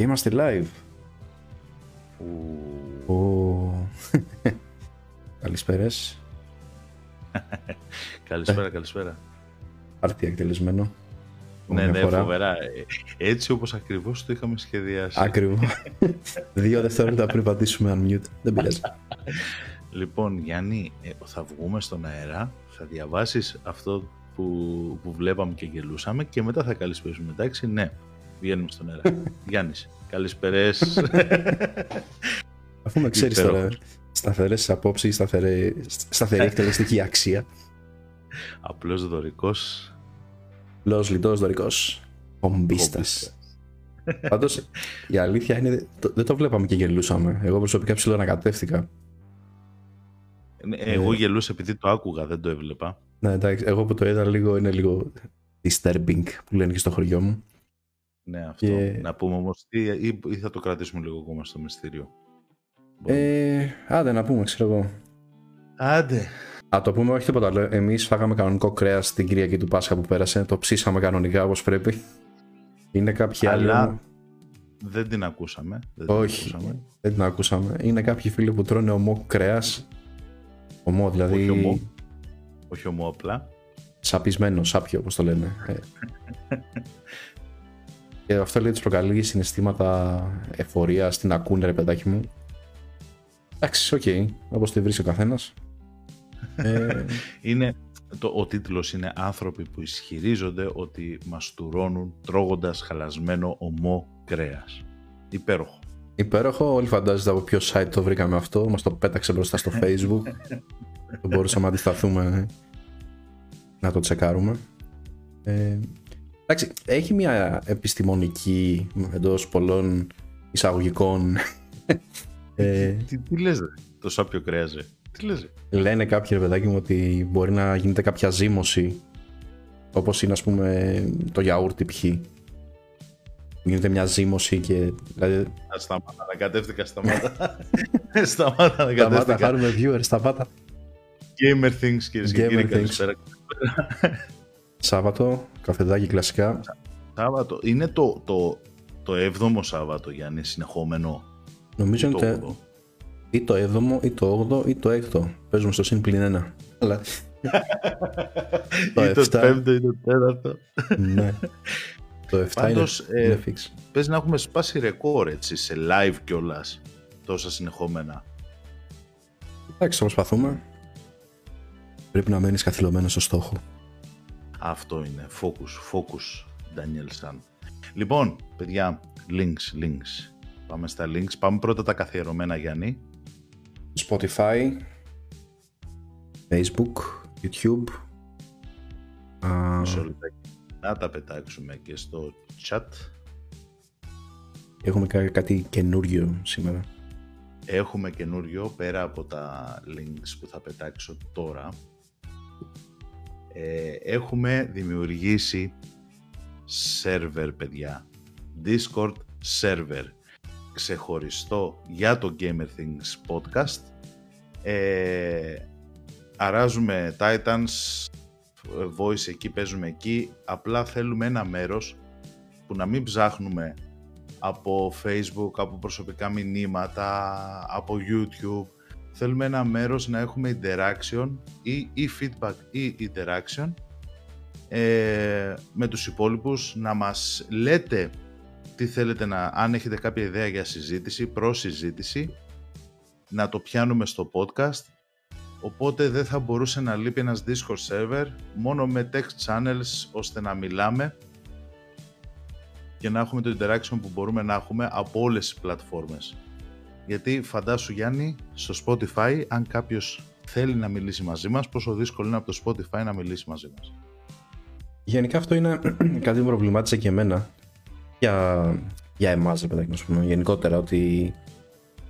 Είμαστε live. Καλησπέρες. Καλησπέρα. Πάρτια εκτελεσμένο. Ναι, φοβερά. Έτσι όπως ακριβώς το είχαμε σχεδιάσει. Ακριβώς. 2 δευτερόλεπτα πριν πατήσουμε unmute. Δεν πειράζει. Λοιπόν, Γιάννη, θα βγούμε στον αέρα. Θα διαβάσεις αυτό που βλέπαμε και γελούσαμε και μετά θα καλησπέσουμε, εντάξει? Ναι, βγαίνουμε στον αέρα. Γιάννης, καλησπέρες. Αφού με ξέρεις τώρα, σταθερές απόψεις, σταθερή εκτελεστική αξία. Απλός δωρικός. Απλός λιτός δωρικός. Κομπίστας. Πάντως, η αλήθεια είναι, δεν το βλέπαμε και γελούσαμε. Εγώ προσωπικά ψιλοανακατεύθηκα. Εγώ γελούσα επειδή το άκουγα, δεν το έβλεπα. Ναι, εντάξει, εγώ που το είδα λίγο, είναι λίγο disturbing που λένε και στο χωριό μου. Ναι, αυτό. Και... να πούμε όμως, ή θα το κρατήσουμε λίγο ακόμα στο μυστήριο. Άντε να πούμε, ξέρω εγώ. Άντε. Α, το πούμε, όχι τίποτα άλλο. Εμείς φάγαμε κανονικό κρέας την Κυριακή του Πάσχα που πέρασε. Το ψήσαμε κανονικά όπως πρέπει. Είναι κάποιοι άλλοι. Αλλά δεν την ακούσαμε. Δεν την ακούσαμε. Είναι κάποιοι φίλοι που τρώνε ομό κρέας. Ομό, δηλαδή. Όχι ομό απλά. Σαπισμένο, σάπιο όπως το λένε. Και αυτό λέει τους προκαλεί συναισθήματα εφορίας. Την ακούνε, ρε παιδάκι μου. Εντάξει, οκ, όπως τη βρίσκει ο καθένας. Είναι, ο τίτλος είναι «Άνθρωποι που ισχυρίζονται ότι μαστουρώνουν τρώγοντας χαλασμένο ομό κρέας». Υπέροχο. Υπέροχο, όλοι φαντάζεστε από ποιο site το βρήκαμε αυτό. Μας το πέταξε μπροστά στο Facebook. Δεν μπορούσαμε να αντισταθούμε να το τσεκάρουμε. Εντάξει, έχει μια επιστημονική εντός πολλών εισαγωγικών. Τι λες, το σάπιο κρέαζε. Τι λες. Λένε κάποιοι, ρε παιδάκι μου, ότι μπορεί να γίνεται κάποια ζύμωση, όπως είναι, ας πούμε, το γιαούρτι π.χ. Γίνεται μια ζύμωση και... Σταμάτα, ανακατεύτηκα, σταμάτα. Σταμάτα, ανακατεύτηκα. Σταμάτα, χάρουμε viewers, σταμάτα. Gamer Things, κυρίες και κύριοι, καλησπέρα. Σάββατο, καφεδάκι κλασικά. Σάββατο, είναι το 7ο Σάββατο, Γιάννη, συνεχόμενο. Νομίζω είναι ή το 7ο ή το 8ο ή το 6ο. Παίζουμε στο συν-1. Αλλά... το 5ο ή το 4ο. Ναι. Το 7 πάντως, είναι fix. Πες να έχουμε σπάσει ρεκόρ, έτσι, σε live κιόλας, τόσα συνεχόμενα. Εντάξει, θα προσπαθούμε. Πρέπει να μένεις καθυλωμένος στο στόχο. Αυτό είναι. Focus, Daniel San. Λοιπόν, παιδιά, links. Πάμε στα links. Πάμε πρώτα τα καθιερωμένα, Γιάννη. Spotify, Facebook, YouTube. Να τα πετάξουμε και στο chat. Έχουμε κάτι καινούριο σήμερα. Έχουμε καινούριο πέρα από τα links που θα πετάξω τώρα. Έχουμε δημιουργήσει server, παιδιά. Discord server. Ξεχωριστό για το Gamer Things podcast. Αράζουμε Titans Voice εκεί, παίζουμε εκεί. Απλά θέλουμε ένα μέρος που να μην ψάχνουμε από Facebook, από προσωπικά μηνύματα, από YouTube. Θέλουμε ένα μέρος να έχουμε interaction ή feedback ή interaction με τους υπόλοιπους, να μας λέτε τι θέλετε αν έχετε κάποια ιδέα για συζήτηση, προσυζήτηση, να το πιάνουμε στο podcast. Οπότε δεν θα μπορούσε να λείπει ένας Discord server μόνο με text channels, ώστε να μιλάμε και να έχουμε το interaction που μπορούμε να έχουμε από όλες τις πλατφόρμες. Γιατί φαντάσου, Γιάννη, στο Spotify, αν κάποιος θέλει να μιλήσει μαζί μας, πόσο δύσκολο είναι από το Spotify να μιλήσει μαζί μας. Γενικά αυτό είναι κάτι που προβλημάτισε και εμένα. Για εμάς, ρε παιδάκι, να σου πούμε γενικότερα, ότι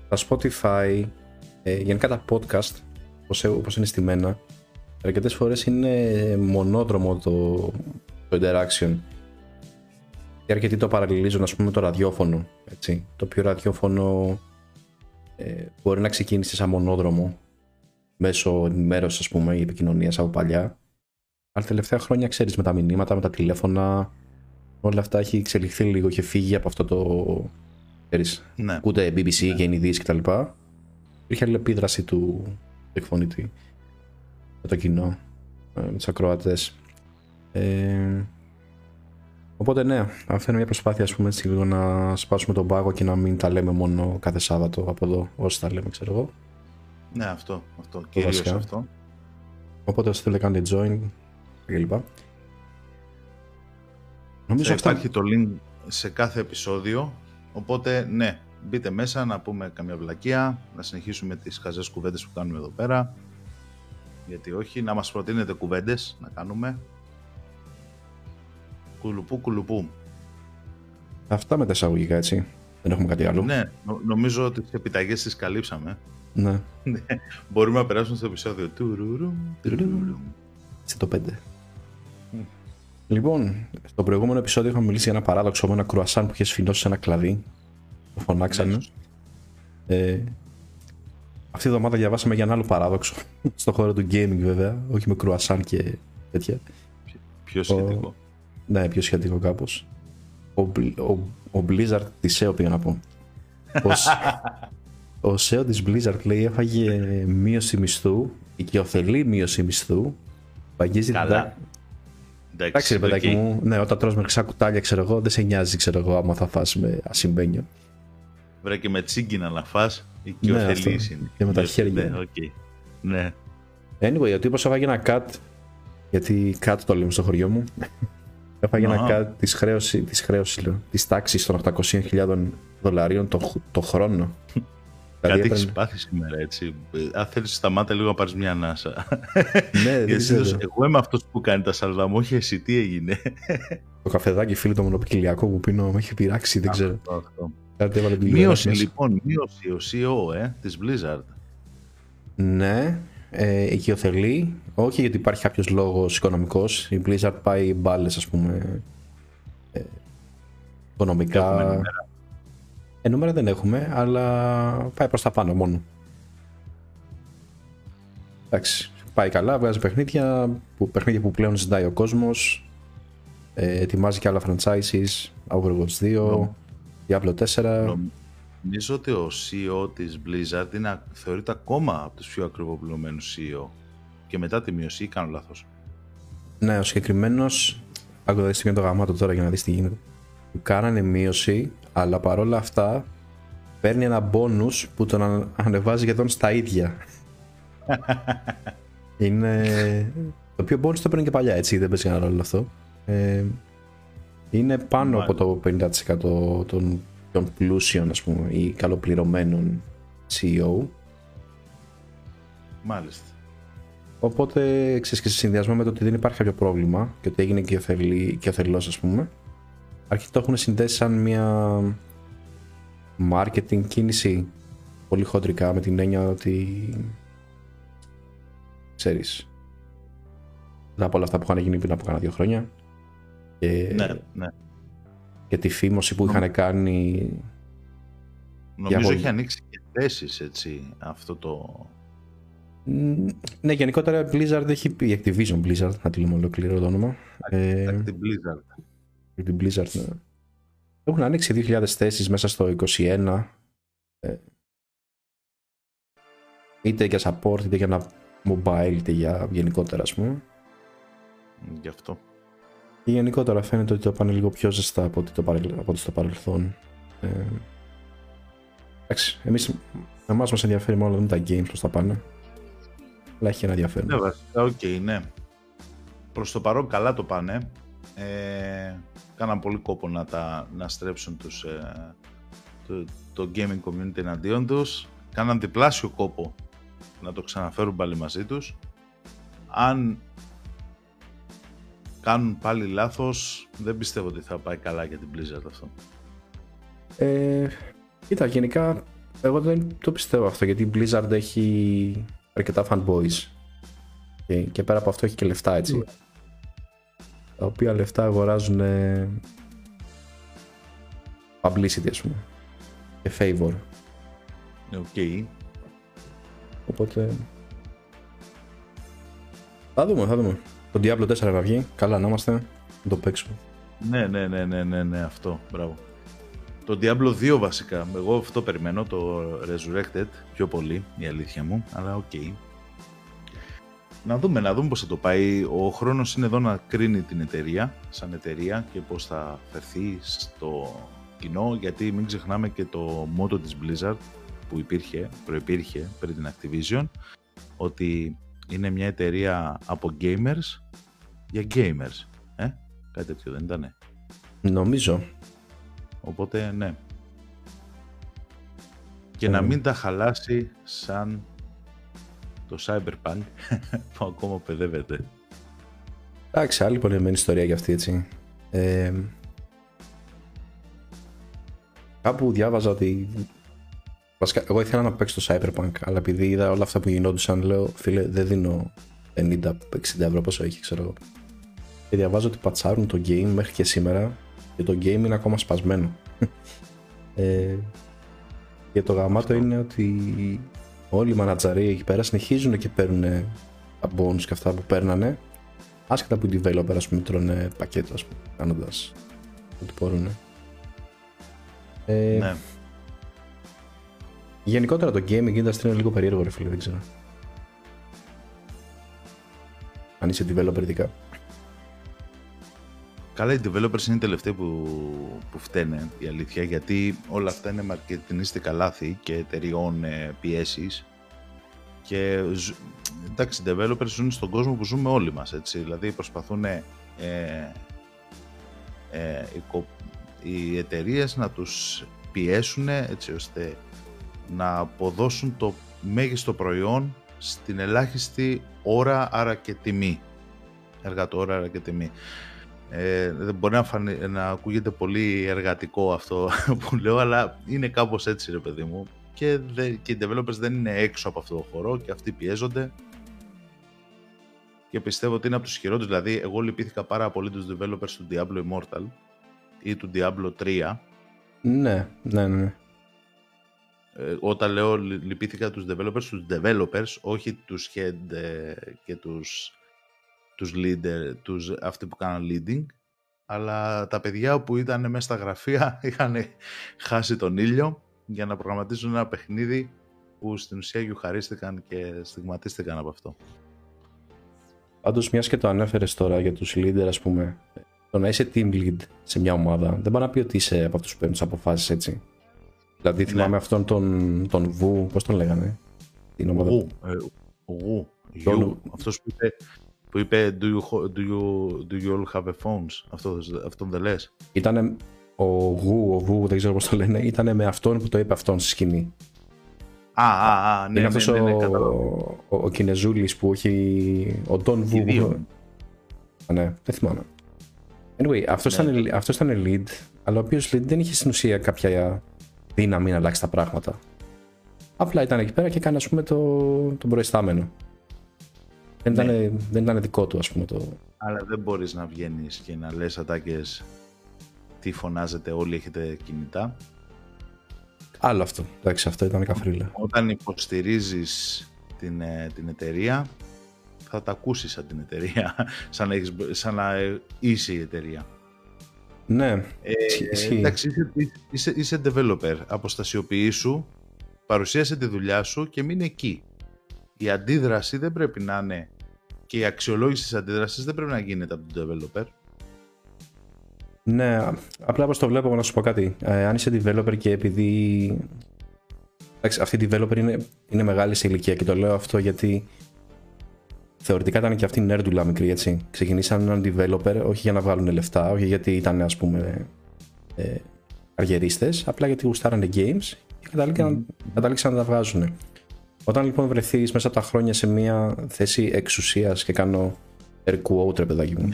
τα Spotify, γενικά τα podcast, όπως είναι στημένα, αρκετές φορές είναι μονόδρομο το interaction. Και αρκετοί το παραλληλίζουν, ας πούμε, το ραδιόφωνο, έτσι. Το οποίο ραδιόφωνο μπορεί να ξεκίνησε σαν μονόδρομο μέσω ενημέρωσης, ας πούμε, ή επικοινωνίας από παλιά. Αλλά τελευταία χρόνια, ξέρεις, με τα μηνύματα, με τα τηλέφωνα, όλα αυτά έχει εξελιχθεί λίγο και φύγει από αυτό ξέρεις, ναι, ούτε BBC, ναι, και ειδήσεις κτλ. Υπήρχε αλληλεπίδραση του εκφωνητή με το κοινό, με τους ακροατές. Οπότε ναι, αυτή είναι μια προσπάθεια, ας πούμε, έτσι, να σπάσουμε τον πάγο και να μην τα λέμε μόνο κάθε Σάββατο από εδώ, όσοι τα λέμε, ξέρω εγώ. Ναι, αυτό, κυρίως αυτό. Οπότε όσοι θέλετε κάνετε join κλπ. Νομίζω ότι υπάρχει το link σε κάθε επεισόδιο, οπότε ναι, μπείτε μέσα να πούμε καμιά βλακεία, να συνεχίσουμε τις χαζές κουβέντες που κάνουμε εδώ πέρα. Γιατί όχι, να μας προτείνετε κουβέντες να κάνουμε. Κουλουπού. Αυτά με τα εισαγωγικά, έτσι. Δεν έχουμε κάτι άλλο. Ναι, νομίζω ότι τις επιταγές τις καλύψαμε. Ναι. Μπορούμε να περάσουμε στο επεισόδιο. Στο 5. Λοιπόν, στο προηγούμενο επεισόδιο είχαμε μιλήσει για ένα παράδοξο με ένα κρουασάν που είχε σφινώσει σε ένα κλαδί. Το φωνάξαμε. Αυτή η εβδομάδα διαβάσαμε για ένα άλλο παράδοξο. Στον χώρο του gaming, βέβαια. Όχι με κρουασάν και τέτοια. Πιο σχετικό. Ναι, πιο σχετικό κάπως. Ο Blizzard της SEO πήγα να πω. Ο SEO της Blizzard, λέει, έφαγε μείωση μισθού, οικειοθελή μείωση μισθού. Παγγίζει την τάξη. Εντάξει, ρε παιδάκι μου, ναι, όταν τρως με χρυσά κουτάλια, ξέρω εγώ, δεν σε νοιάζει, ξέρω εγώ, άμα θα φας με ασυμπένιο. Βρε, και με τσίγκινα να φας, οικειοθελή είναι. Και με τα χέρια. Ναι. Anyway, ο τύπος έφαγε ένα κατ, γιατί κατ το λέμε στο χωριό μου. Έφαγε ένα κάτι της τάξης των $800,000 το χρόνο. Κάτι έχεις πάθει σήμερα, έτσι. Αν θέλεις, σταμάτα λίγο να πάρεις μια ανάσα. Ναι, εγώ είμαι αυτός που κάνει τα σαλδάμ, όχι εσύ, τι έγινε. Το καφεδάκι, φίλοι, το μονοπικυλιακό που πίνω, με έχει πειράξει, δεν ξέρω. Μείωση λοιπόν, μείωση ο CEO της Blizzard. Ναι. Οικειοθελή, όχι γιατί υπάρχει κάποιος λόγος οικονομικός. Η Blizzard πάει μπάλες, ας πούμε, οικονομικά. Νούμερα δεν έχουμε, αλλά πάει προς τα πάνω μόνο. Εντάξει, πάει καλά, βγάζει παιχνίδια που πλέον ζητάει ο κόσμος, ετοιμάζει και άλλα franchises, Overwatch 2, Diablo 4. Νομίζω ότι ο CEO της Blizzard θεωρείται ακόμα από τους πιο ακριβοπληρωμένους CEO. Και μετά τη μείωση, ή κάνω λάθος? Ναι, ο συγκεκριμένος. Άκου, θα δεις το γαμάτο τώρα για να δεις τι γίνεται. Του κάνανε μείωση, αλλά παρόλα αυτά παίρνει ένα bonus που τον ανεβάζει σχεδόν στα ίδια. Είναι. Το οποίο bonus το παίρνει και παλιά, έτσι, δεν παίζει κανένα ρόλο αυτό. Είναι πάνω από το 50% των πλούσιων, ας πούμε, ή καλοπληρωμένων CEO. Μάλιστα. Οπότε, ξέρεις, και σε συνδυασμό με το ότι δεν υπάρχει κάποιο πρόβλημα και ότι έγινε και ο θελός, ας πούμε, αρχικά το έχουν συνδέσει σαν μια marketing κίνηση πολύ χοντρικά, με την έννοια ότι, ξέρεις, μετά από όλα αυτά που είχαν γίνει πριν από κάνα 2 χρόνια και... Ναι. Και τη φήμωση που είχαν κάνει. Νομίζω έχει ανοίξει και θέσεις, έτσι, αυτό το... Ναι, γενικότερα Blizzard έχει πει, η Activision Blizzard, να τη λέμε ολοκληρό το όνομα. Activision Blizzard, ναι. Έχουν ανοίξει 2.000 θέσεις μέσα στο 2021. Είτε για support, είτε για ένα mobile, είτε για γενικότερα, ας πούμε. Γι' αυτό. Και γενικότερα φαίνεται ότι το πάνε λίγο πιο ζεστά από ό,τι στο παρελθόν. Εντάξει, εμάς μας ενδιαφέρει μόνο δεν τα games πώς τα πάνε. Αλλά έχει ένα ενδιαφέρον. Ναι, βασικά, οκ, ναι. Προς το παρόν καλά το πάνε. Κάναν πολύ κόπο να στρέψουν το gaming community εναντίον τους. Κάναν διπλάσιο κόπο να το ξαναφέρουν πάλι μαζί τους. Αν κάνουν πάλι λάθος, δεν πιστεύω ότι θα πάει καλά για την Blizzard αυτό. Κοίτα, γενικά εγώ δεν το πιστεύω αυτό, γιατί η Blizzard έχει αρκετά fanboys και πέρα από αυτό έχει και λεφτά, έτσι, τα οποία λεφτά αγοράζουν publicity, ας πούμε, και favor. Οπότε θα δούμε. Το Diablo 4 θα βγει, καλά να είμαστε, να το παίξουμε. Ναι, αυτό, μπράβο. Το Diablo 2 βασικά. Εγώ αυτό περιμένω, το Resurrected πιο πολύ, η αλήθεια μου, αλλά οκ. Okay. Να δούμε πώς θα το πάει. Ο χρόνος είναι εδώ να κρίνει την εταιρεία, σαν εταιρεία, και πώς θα φερθεί στο κοινό, γιατί μην ξεχνάμε και το μότο της Blizzard που προϋπήρχε πριν την Activision, ότι είναι μια εταιρεία από gamers για gamers. Κάτι τέτοιο δεν ήτανε? Νομίζω. Οπότε ναι. Και να μην τα χαλάσει σαν το Cyberpunk που ακόμα παιδεύεται. Εντάξει, άλλη πολυεμένη ιστορία για αυτή, έτσι. Κάπου διάβαζα ότι βασικά, εγώ ήθελα να παίξω το Cyberpunk, αλλά επειδή είδα όλα αυτά που γινόντουσαν, λέω φίλε, δεν δίνω 50-60 ευρώ πόσο έχει, ξέρω εγώ. Και διαβάζω ότι πατσάρουν το game μέχρι και σήμερα και το game είναι ακόμα σπασμένο. Και το γαμάτο είναι ότι όλοι οι μανατζαροί εκεί πέρα συνεχίζουν και παίρνουν τα bonus και αυτά που παίρνανε, άσχετα που οι developer, ας πούμε, τρώνε πακέτο, ας πούμε, κάνοντας ό,τι μπορούν. Ναι. Γενικότερα το gaming industry είναι λίγο περίεργο, ρε φίλε, δεν ξέρω. Αν είσαι developer ειδικά. Καλά, οι developers είναι οι τελευταίοι που φταίνε, η αλήθεια, γιατί όλα αυτά είναι μαρκετινίστικα λάθη και εταιριών πιέσεις. Και εντάξει, οι developers ζουν στον κόσμο που ζούμε όλοι μας, έτσι. Δηλαδή προσπαθούν οι εταιρείες να τους πιέσουν έτσι ώστε να αποδώσουν το μέγιστο προϊόν στην ελάχιστη ώρα, άρα και τιμή. Εργατόρα, άρα και τιμή. Δεν μπορεί να ακούγεται πολύ εργατικό αυτό που λέω, αλλά είναι κάπως έτσι, ρε παιδί μου. Και οι developers δεν είναι έξω από αυτό το χώρο και αυτοί πιέζονται. Και πιστεύω ότι είναι από τους χειρότερους. Δηλαδή, εγώ λυπήθηκα πάρα πολύ τους developers του Diablo Immortal ή του Diablo 3. Ναι. Όταν λέω λυπήθηκα τους developers, όχι τους head και τους leader, αυτοί που κάναν leading, αλλά τα παιδιά που ήταν μέσα στα γραφεία είχαν χάσει τον ήλιο για να προγραμματίζουν ένα παιχνίδι που στην ουσία γιουχαρίστηκαν και στιγματίστηκαν από αυτό. Πάντως, μιας και το ανέφερες τώρα για τους leader, ας πούμε, το να είσαι team lead σε μια ομάδα δεν πάει να πει ότι είσαι από αυτούς που παίρνουν τις αποφάσεις, έτσι. Δηλαδή θυμάμαι αυτόν τον Βου, πώς τον λέγανε, την ομάδα Βου, αυτός που είπε do you all have a phones, αυτόν δεν λες? Ήτανε ο Βου, δεν ξέρω πώς το λένε, ήτανε με αυτόν που το είπε αυτόν στη σκηνή. Ναι, είναι αυτός ο Κινεζούλης που έχει, ο Τον Βου. Ναι, δεν θυμάμαι. Anyway, αυτός ήταν lead, αλλά ο οποίος lead δεν είχε στην ουσία κάποια δύναμη να αλλάξει τα πράγματα. Απλά ήταν εκεί πέρα και έκανε, ας πούμε, τον προϊστάμενο. Δεν ήταν δικό του, ας πούμε, το... Αλλά δεν μπορείς να βγαίνεις και να λες ατάκες, τι φωνάζετε, όλοι έχετε κινητά. Άλλο αυτό, εντάξει, αυτό ήταν καφρίλα. Όταν υποστηρίζεις την εταιρεία, θα τα ακούσεις σαν την εταιρεία, σαν να είσαι η εταιρεία. Ναι, εντάξει, είσαι developer, αποστασιοποιήσου, παρουσίασε τη δουλειά σου και μείνε εκεί. Η αντίδραση δεν πρέπει να είναι, και η αξιολόγηση της αντίδρασης δεν πρέπει να γίνεται από τον developer. Ναι, απλά όπως το βλέπω, να σου πω κάτι. Αν είσαι developer και επειδή... Εντάξει, αυτή η developer είναι μεγάλη σε ηλικία, και το λέω αυτό γιατί θεωρητικά ήταν και αυτή νέρντουλα μικρή, έτσι. Ξεκινήσαν έναν developer όχι για να βγάλουν λεφτά, όχι γιατί ήταν, ας πούμε, αργερίστες, απλά γιατί γουστάρανε games και κατάληξαν να τα βγάζουν. Όταν λοιπόν βρεθείς μέσα από τα χρόνια σε μια θέση εξουσίας, και κάνω air quote, ρε παιδάκι μου,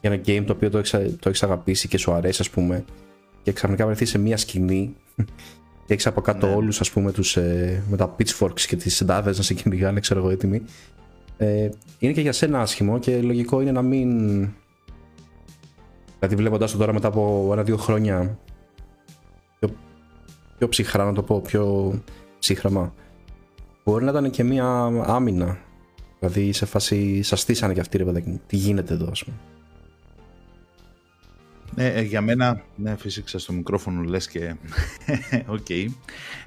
για ένα game το οποίο το έχεις αγαπήσει και σου αρέσει, ας πούμε, και ξαφνικά βρεθείς σε μια σκηνή και έχεις από κάτω όλους, ας πούμε, τους, με τα pitchforks και τις συντάδες να σε κυνηγάνε, ξέρω εγώ, έτοιμοι, είναι και για σένα άσχημο, και λογικό είναι να μην... Δηλαδή, βλέποντάς το τώρα μετά από 1-2 χρόνια πιο ψυχρά, να το πω, πιο ψύχραμα, μπορεί να ήταν και μια άμυνα. Δηλαδή σε φάση σας στήσανε κι αυτοί, ρε παιδάκι μου, τι γίνεται εδώ, ας πούμε. Ναι, για μένα, ναι, φύσηξα στο μικρόφωνο λες και οκ.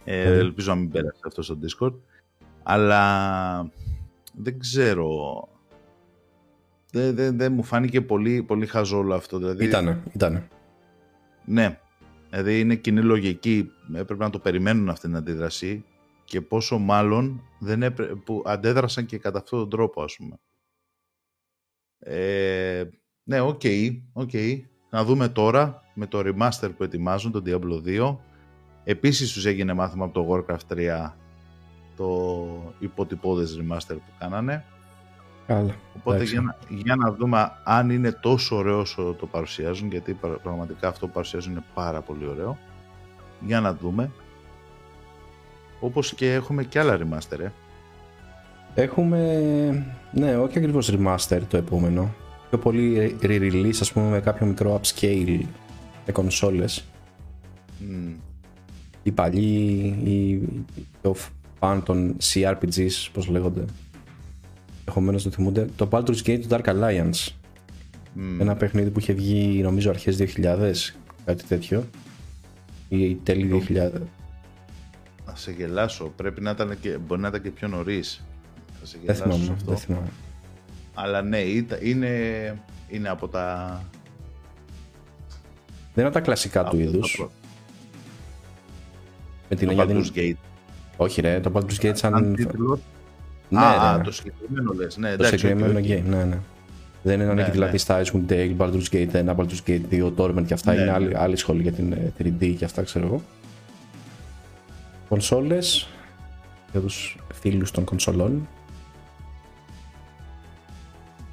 Ελπίζω να μην πέρασε αυτό στο Discord. Αλλά δεν ξέρω. Δεν μου φάνηκε πολύ, πολύ χαζό όλο αυτό. Δηλαδή, ήτανε. Ναι, δηλαδή είναι κοινή λογική. Έπρεπε να το περιμένουν αυτή την αντίδραση. Και πόσο μάλλον δεν που αντέδρασαν και κατά αυτόν τον τρόπο, ας πούμε. Ναι, οκ. Να δούμε τώρα με το remaster που ετοιμάζουν, τον Diablo 2. Επίσης τους έγινε μάθημα από το Warcraft 3, το υποτυπώδες remaster που κάνανε. Καλά. Οπότε για να δούμε αν είναι τόσο ωραίο όσο το παρουσιάζουν, γιατί πραγματικά αυτό που παρουσιάζουν είναι πάρα πολύ ωραίο. Για να δούμε. Όπως και έχουμε και άλλα remaster. Έχουμε, ναι, όχι ακριβώς remaster το επόμενο. Πιο πολύ re-release, ας πούμε, με κάποιο μικρό upscale με κονσόλες. Οι παλιοί, το fan των CRPGs, πώς λέγονται. Ενδεχομένως το θυμούνται. Το Baldur's Gate Dark Alliance. Ένα παιχνίδι που είχε βγει, νομίζω, αρχές 2000, κάτι τέτοιο. Ή τέλη 2000. Θα σε γελάσω, πρέπει να ήταν και, μπορεί να ήταν και πιο νωρίς. Θα σε γελάσω, δεν θυμάμαι. Αλλά ναι, είναι από τα... Δεν είναι τα κλασικά του είδους. Το Baldur's Gate. Όχι ρε, το Baldur's Gate σαν... Ναι, το συγκεκριμένο λες. Ναι, το συγκεκριμένο game, ναι. Δεν είναι δηλαδή στα Icewind Dale, Baldur's Gate 1, Baldur's Gate 2, Torment και αυτά. Είναι άλλη σχολή για την 3D και αυτά, ξέρω εγώ. Κονσόλες, για τους φίλους των κονσολών.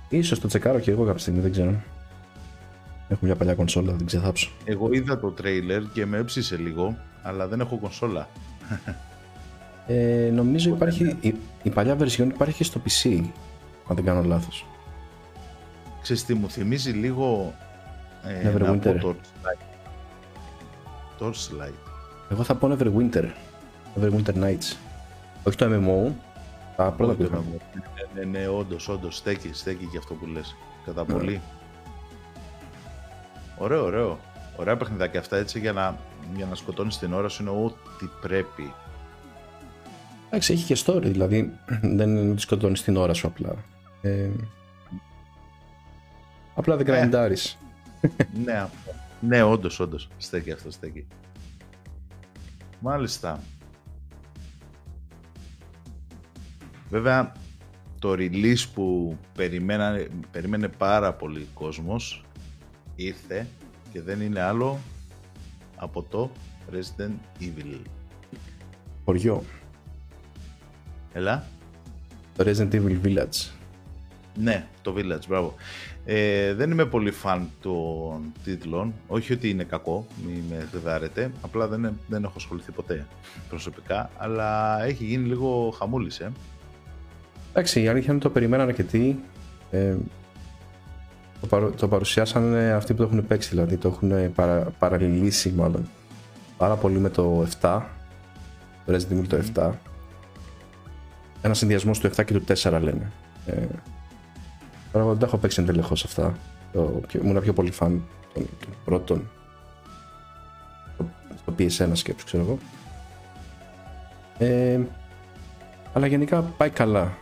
Ίσως το τσεκάρω και εγώ κάποια στιγμή, δεν ξέρω. Έχω μια παλιά κονσόλα, δεν ξεθάψω. Εγώ είδα το τρέιλερ και με έψησε λίγο, αλλά δεν έχω κονσόλα. Νομίζω υπάρχει η παλιά version, υπάρχει και στο PC, αν δεν κάνω λάθος. Ξέρεις τι μου θυμίζει λίγο, να πω Torchlight. Εγώ θα πω Neverwinter Nights. Όχι το MMO. Τα πρώτα που είχαμε. Ναι, όντως, στέκει και αυτό που λες. Κατά πολύ. Ωραίο. Ωραία παιχνιδάκια αυτά, έτσι, για να σκοτώνεις την ώρα σου είναι ό,τι πρέπει. Εντάξει, έχει και story, δηλαδή δεν σκοτώνεις την ώρα σου απλά. Απλά δεν grindάρεις. Ναι, όντως, στέκει αυτό. Μάλιστα. Βέβαια, το release που περίμενε πάρα πολύ κόσμος ήρθε και δεν είναι άλλο από το Resident Evil. Χωριό. Έλα. Το Resident Evil Village. Ναι, το Village, μπράβο. Δεν είμαι πολύ φαν των τίτλων. Όχι ότι είναι κακό, μην με δεδάρετε. Απλά δεν έχω ασχοληθεί ποτέ προσωπικά. Αλλά έχει γίνει λίγο χαμούλησε. Εντάξει, η αλήθεια είναι ότι το περιμέναν αρκετοί. Το παρουσιάσανε αυτοί που το έχουν παίξει, δηλαδή το έχουν παραλληλήσει μάλλον πάρα πολύ με το 7. Το Resident Evil το 7. Ένα συνδυασμό του 7 και του 4 λένε. Τώρα εγώ δεν τα έχω παίξει εντελεχώς αυτά. Ήμουν πιο πολύ φαν των πρώτων. Στο PS1 σκέψου, ξέρω εγώ. Αλλά γενικά πάει καλά.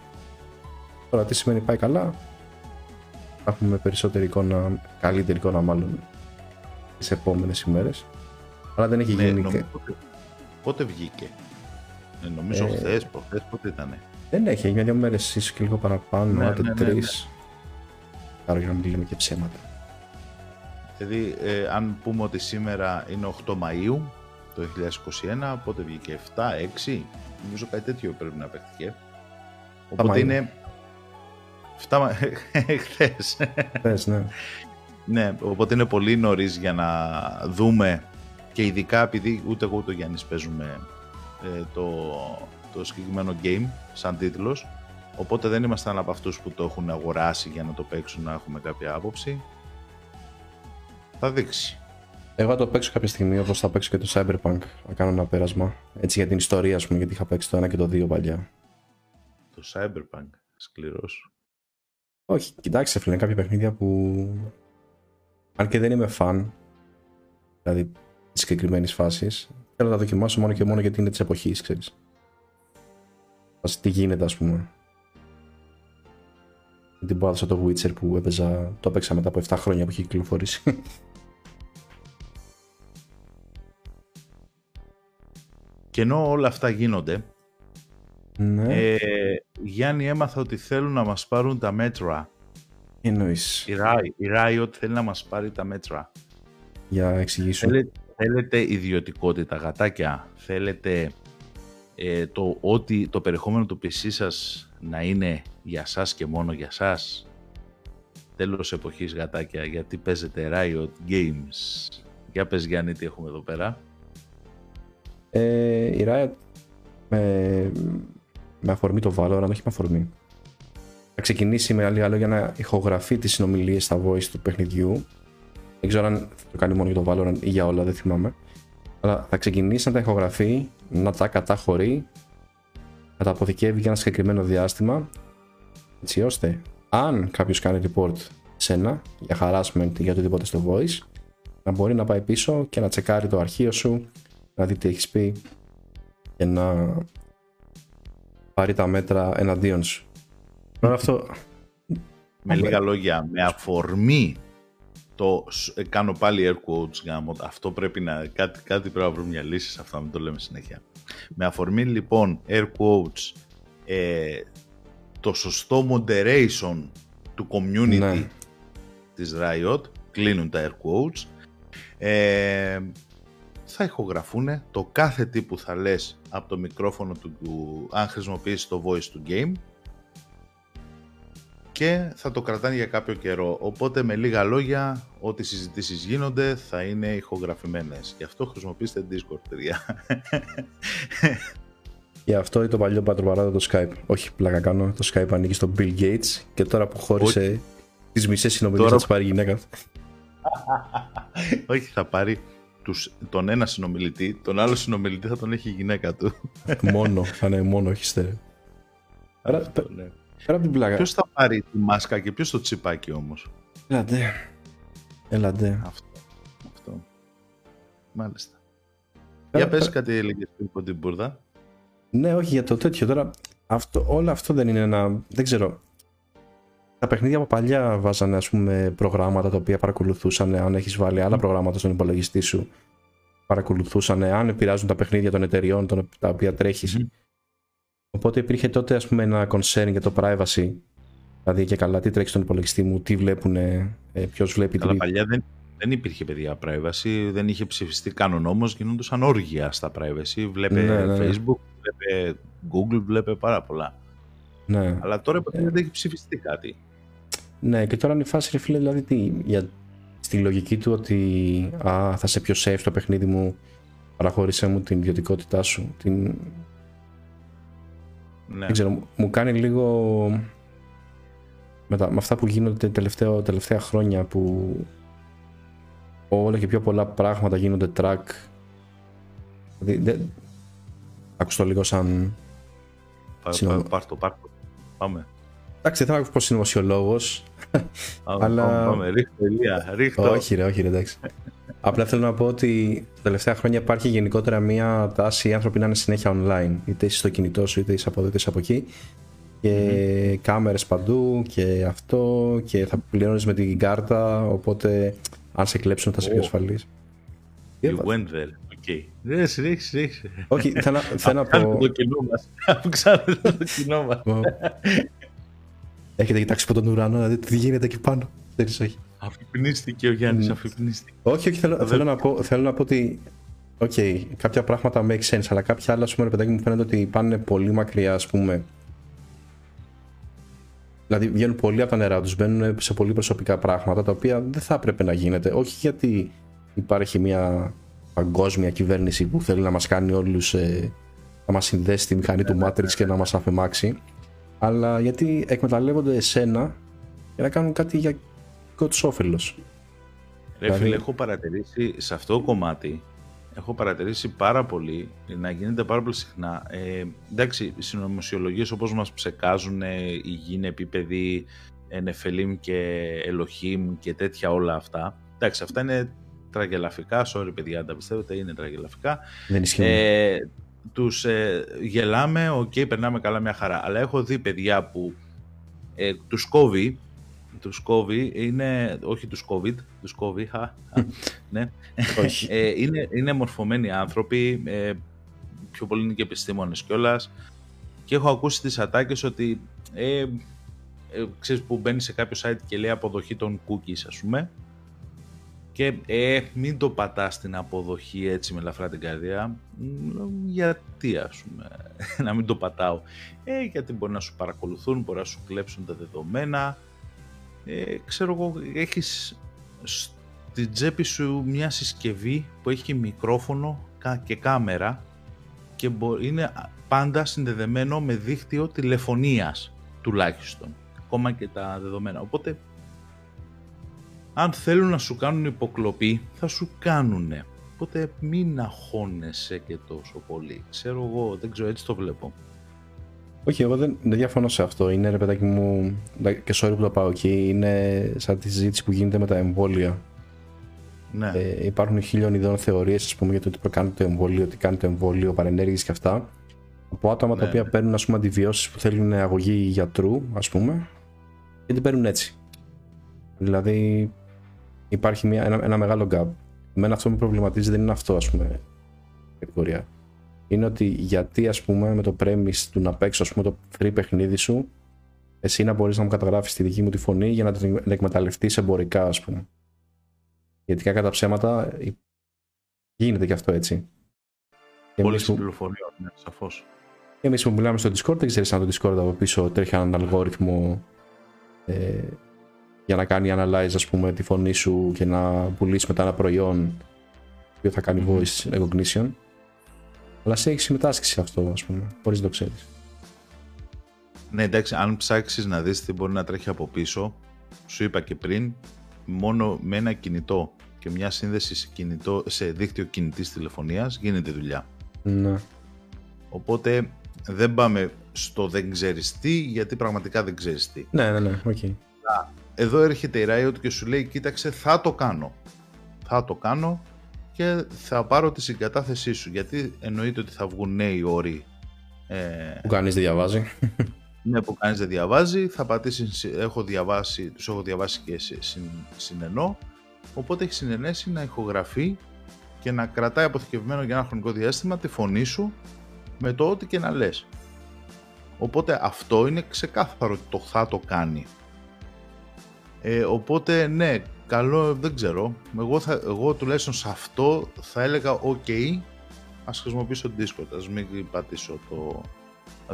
Τώρα τι σημαίνει πάει καλά? Θα έχουμε περισσότερη εικόνα, καλύτερη εικόνα μάλλον, τις επόμενες ημέρες. Αλλά δεν έχει γίνει. Πότε βγήκε? Νομίζω χθες, πότε ήτανε? Δεν έχει, για 2 μέρες ίσως και λίγο παραπάνω, άντε 3. Άρα για να μην λέμε και ψέματα. Δηλαδή αν πούμε ότι σήμερα είναι 8 Μαΐου το 2021, πότε βγήκε? 7, 6, νομίζω κάτι τέτοιο πρέπει να παίχτηκε. Οπότε είναι 7 χθες. Ναι, οπότε είναι πολύ νωρίς για να δούμε. Και ειδικά επειδή ούτε εγώ ούτε ο Γιάννης παίζουμε το συγκεκριμένο game σαν τίτλος, οπότε δεν ήμασταν από αυτούς που το έχουν αγοράσει για να το παίξουν, να έχουμε κάποια άποψη. Θα δείξει. Εγώ θα το παίξω κάποια στιγμή, όπως θα παίξω και το Cyberpunk, να κάνω ένα πέρασμα, έτσι, για την ιστορία, ας πούμε, γιατί είχα παίξει το 1 και το 2 παλιά. Το Cyberpunk, σκληρός. Όχι, κοιτάξτε, φίλε, είναι κάποια παιχνίδια που, αν και δεν είμαι φαν, δηλαδή τη συγκεκριμένη φάση. Θέλω να τα δοκιμάσω μόνο και μόνο γιατί είναι τη εποχή, ξέρεις. Ας τι γίνεται, ας πούμε. Την πάθασα το Witcher που έπαιζα, το έπαιξα μετά από 7 χρόνια που είχε κυκλοφορήσει. Και ενώ όλα αυτά γίνονται, ναι. Γιάννη, έμαθα ότι θέλουν να μας πάρουν τα μέτρα. Εννοείς. Η Riot θέλει να μας πάρει τα μέτρα. Για εξηγήσω. Θέλετε ιδιωτικότητα, γατάκια. Θέλετε ότι το περιεχόμενο του PC σας να είναι για σας και μόνο για σας. Τέλος εποχής, γατάκια, γιατί παίζετε Riot Games. Για πες, Γιάννη, τι έχουμε εδώ πέρα. Η Riot με αφορμή το Valorant, όχι με αφορμή, θα ξεκινήσει με άλλη για να ηχογραφεί τις συνομιλίες στα voice του παιχνιδιού. Δεν ξέρω αν θα το κάνει μόνο για το Valorant ή για όλα, δεν θυμάμαι. Αλλά θα ξεκινήσει να τα ηχογραφεί, να τα καταχωρεί, να τα αποθηκεύει για ένα συγκεκριμένο διάστημα, έτσι ώστε αν κάποιος κάνει report σε ένα για harassment ή για οτιδήποτε στο voice, να μπορεί να πάει πίσω και να τσεκάρει το αρχείο σου, να δει τι έχεις πει και να πάρει τα μέτρα εναντίον σου. Αυτό... Με λίγα λόγια, με αφορμή το κάνω πάλι air quotes, αυτό πρέπει να κάτι πρέπει να βρούμε μια λύση σε αυτά, μην το λέμε συνέχεια. Με αφορμή λοιπόν air quotes το σωστό moderation του community, ναι, της Riot, κλείνουν τα air quotes, θα ηχογραφούν το κάθε τι που θα λες από το μικρόφωνο του, αν χρησιμοποιήσεις το voice του game, και θα το κρατάνε για κάποιο καιρό. Οπότε με λίγα λόγια, ό,τι συζητήσεις γίνονται θα είναι ηχογραφημένες. Γι' αυτό χρησιμοποιήστε Discord, παιδιά. Γι' αυτό ή το παλιό πατροπαράδο το Skype. Όχι, πλάκα κάνω. Το Skype ανήκει στον Bill Gates και τώρα που χώρισε τις μισές συνομιλίες θα τις πάρει η γυναίκα. Όχι, θα πάρει τον ένα συνομιλητή, τον άλλο συνομιλητή θα τον έχει η γυναίκα του. Μόνο, θα είναι μόνο, όχι στέρεο. Άρα... Ποιος θα πάρει τη μάσκα και ποιος το τσιπάκι όμως. Έλατε. Αυτό. Μάλιστα. Για πες κάτι έλεγες πριν από την μπουρδα. Ναι, όχι, για το τέτοιο τώρα. Όλο αυτό δεν είναι ένα... Δεν ξέρω. Τα παιχνίδια από παλιά βάζανε, ας πούμε, προγράμματα τα οποία παρακολουθούσαν αν έχεις βάλει άλλα προγράμματα στον υπολογιστή σου. Παρακολουθούσαν αν επηρεάζουν τα παιχνίδια των εταιριών τα οποία τρέχεις. Οπότε υπήρχε τότε, ας πούμε, ένα concern για το privacy. Δηλαδή και καλά, τι τρέχει στον υπολογιστή μου, τι βλέπουν, ποιος βλέπει. Αλλά παλιά δεν υπήρχε, παιδιά, privacy, δεν είχε ψηφιστεί καν ο νόμος, γινόντουσαν όργια στα privacy. Βλέπε Facebook, βλέπε Google, βλέπε πάρα πολλά. Ναι. Αλλά τώρα δεν έχει ψηφιστεί κάτι. Ναι, και τώρα είναι η φάση, ρε φίλε, δηλαδή στη λογική του ότι θα σε πιο safe το παιχνίδι μου, παραχώρησέ μου την ιδιωτικότητά σου. Ναι. Δεν ξέρω, μου κάνει λίγο με αυτά που γίνονται τελευταία χρόνια που όλο και πιο πολλά πράγματα γίνονται track. Δηλαδή, ακουστώ λίγο σαν... Πάρ' το, πάμε. Εντάξει, θα ακούω πως συνωμοσιολόγος. Αλλά... Πάμε, ρίχτω. Όχι ρε, εντάξει. Απλά θέλω να πω ότι τα τελευταία χρόνια υπάρχει γενικότερα μια τάση οι άνθρωποι να είναι συνέχεια online. Είτε είσαι στο κινητό σου, είτε είσαι από εδώ, είτε είσαι από εκεί. Και κάμερες παντού και αυτό. Και θα πληρώνεις με την κάρτα. Οπότε αν σε κλέψουν θα είσαι πιο ασφαλής. You went there. Okay. Ρίξε. Όχι, θέλω να πω. Αυξάνεται το κοινό μας. Έχετε κοιτάξει από τον ουρανό, να δείτε τι γίνεται εκεί πάνω. Αφυπνίστηκε ο Γιάννης, αφυπνίστηκε. Όχι, θέλω να πω ότι κάποια πράγματα make sense, αλλά κάποια άλλα, ας πούμε, ρε παιδάκι μου, φαίνεται ότι πάνε πολύ μακριά, ας πούμε. Δηλαδή βγαίνουν πολύ από τα νερά τους, μπαίνουν σε πολύ προσωπικά πράγματα, τα οποία δεν θα έπρεπε να γίνεται. Όχι γιατί υπάρχει μια παγκόσμια κυβέρνηση που θέλει να μας κάνει όλους, να μας συνδέσει τη μηχανή του Matrix και να μας αφαιμάξει, αλλά γιατί εκμεταλλεύονται εσένα για να κάνουν κάτι για τους όφελος. Ρε φίλε, έχω παρατηρήσει σε αυτό το κομμάτι, πάρα πολύ, να γίνεται πάρα πολύ συχνά. Εντάξει, οι συνωμοσιολογίες όπως μας ψεκάζουν, η γη είναι επίπεδη, Νεφελίμ και Ελοχήμ και τέτοια όλα αυτά. Εντάξει, αυτά είναι τραγελαφικά. Sorry, παιδιά, αν τα πιστεύετε, είναι τραγελαφικά. Δεν ισχύει. Τους γελάμε, okay, περνάμε καλά, μια χαρά. Αλλά έχω δει παιδιά που τους κόβει, είναι, όχι τους COVID, τους κόβει, ναι. Είναι μορφωμένοι άνθρωποι, πιο πολλοί είναι και επιστήμονες κιόλας, και έχω ακούσει τις ατάκες ότι ξέρεις που μπαίνει σε κάποιο site και λέει αποδοχή των cookies, ας πούμε, και μην το πατάς στην αποδοχή έτσι με ελαφρά την καρδιά. Γιατί, ας πούμε, να μην το πατάω? Γιατί μπορεί να σου παρακολουθούν, μπορεί να σου κλέψουν τα δεδομένα. Ξέρω εγώ, έχεις στην τσέπη σου μια συσκευή που έχει μικρόφωνο και κάμερα και είναι πάντα συνδεδεμένο με δίκτυο τηλεφωνίας, τουλάχιστον, ακόμα και τα δεδομένα. Οπότε αν θέλουν να σου κάνουν υποκλοπή, θα σου κάνουνε. Οπότε μην αγχώνεσαι και τόσο πολύ. Ξέρω εγώ, δεν ξέρω, έτσι το βλέπω. Όχι, εγώ δεν διαφωνώ σε αυτό. Είναι, ρε παιδάκι μου, και sorry που το πάω εκεί, είναι σαν τη συζήτηση που γίνεται με τα εμβόλια. Ναι. Υπάρχουν χίλιων ειδών θεωρίες, ας πούμε, για το τι κάνει το εμβόλιο, τι κάνει το εμβόλιο, παρενέργειες και αυτά. Από άτομα, ναι, τα οποία παίρνουν, ας πούμε, αντιβιώσεις που θέλουν αγωγή γιατρού, ας πούμε, και την παίρνουν έτσι. Δηλαδή, υπάρχει ένα μεγάλο gap. Εμένα αυτό που με προβληματίζει δεν είναι αυτό, ας πούμε, η κατηγορία. Είναι ότι γιατί, ας πούμε, με το premise του να παίξω, ας πούμε, το free παιχνίδι σου, εσύ να μπορείς να μου καταγράφεις τη δική μου τη φωνή για να την εκμεταλλευτείς εμπορικά, ας πούμε. Γιατί κατά ψέματα γίνεται και αυτό έτσι. Πολύ συμπληροφορία, ναι, σαφώς. Εμείς που μιλάμε στο Discord, δεν ξέρεις αν το Discord από πίσω τρέχει έναν αλγόριθμο για να κάνει analyze, ας πούμε, τη φωνή σου και να πουλήσει μετά ένα προϊόν που θα κάνει voice recognition. Αλλά σε έχει συμμετάσχει σε αυτό, ας πούμε, χωρίς να το ξέρεις. Ναι, εντάξει, αν ψάξεις να δεις τι μπορεί να τρέχει από πίσω, σου είπα και πριν, μόνο με ένα κινητό και μια σύνδεση σε δίκτυο κινητής τηλεφωνίας γίνεται δουλειά. Ναι. Οπότε δεν πάμε στο δεν ξέρεις τι, γιατί πραγματικά δεν ξέρεις τι. Ναι, okay. Εδώ έρχεται η Riot και σου λέει, κοίταξε, θα το κάνω και θα πάρω τη συγκατάθεσή σου, γιατί εννοείται ότι θα βγουν νέοι όροι που κανείς δεν διαβάζει. Ναι, που κανείς δεν διαβάζει, θα πατήσεις, τους έχω διαβάσει και συνενώ, οπότε έχει συνενέσει να ηχογραφεί και να κρατάει αποθηκευμένο για ένα χρονικό διάστημα τη φωνή σου με το ό,τι και να λες. Οπότε αυτό είναι ξεκάθαρο ότι το θα το κάνει. Οπότε ναι, καλό, δεν ξέρω. Εγώ τουλάχιστον σε αυτό θα έλεγα OK, ας χρησιμοποιήσω Discord, ας μην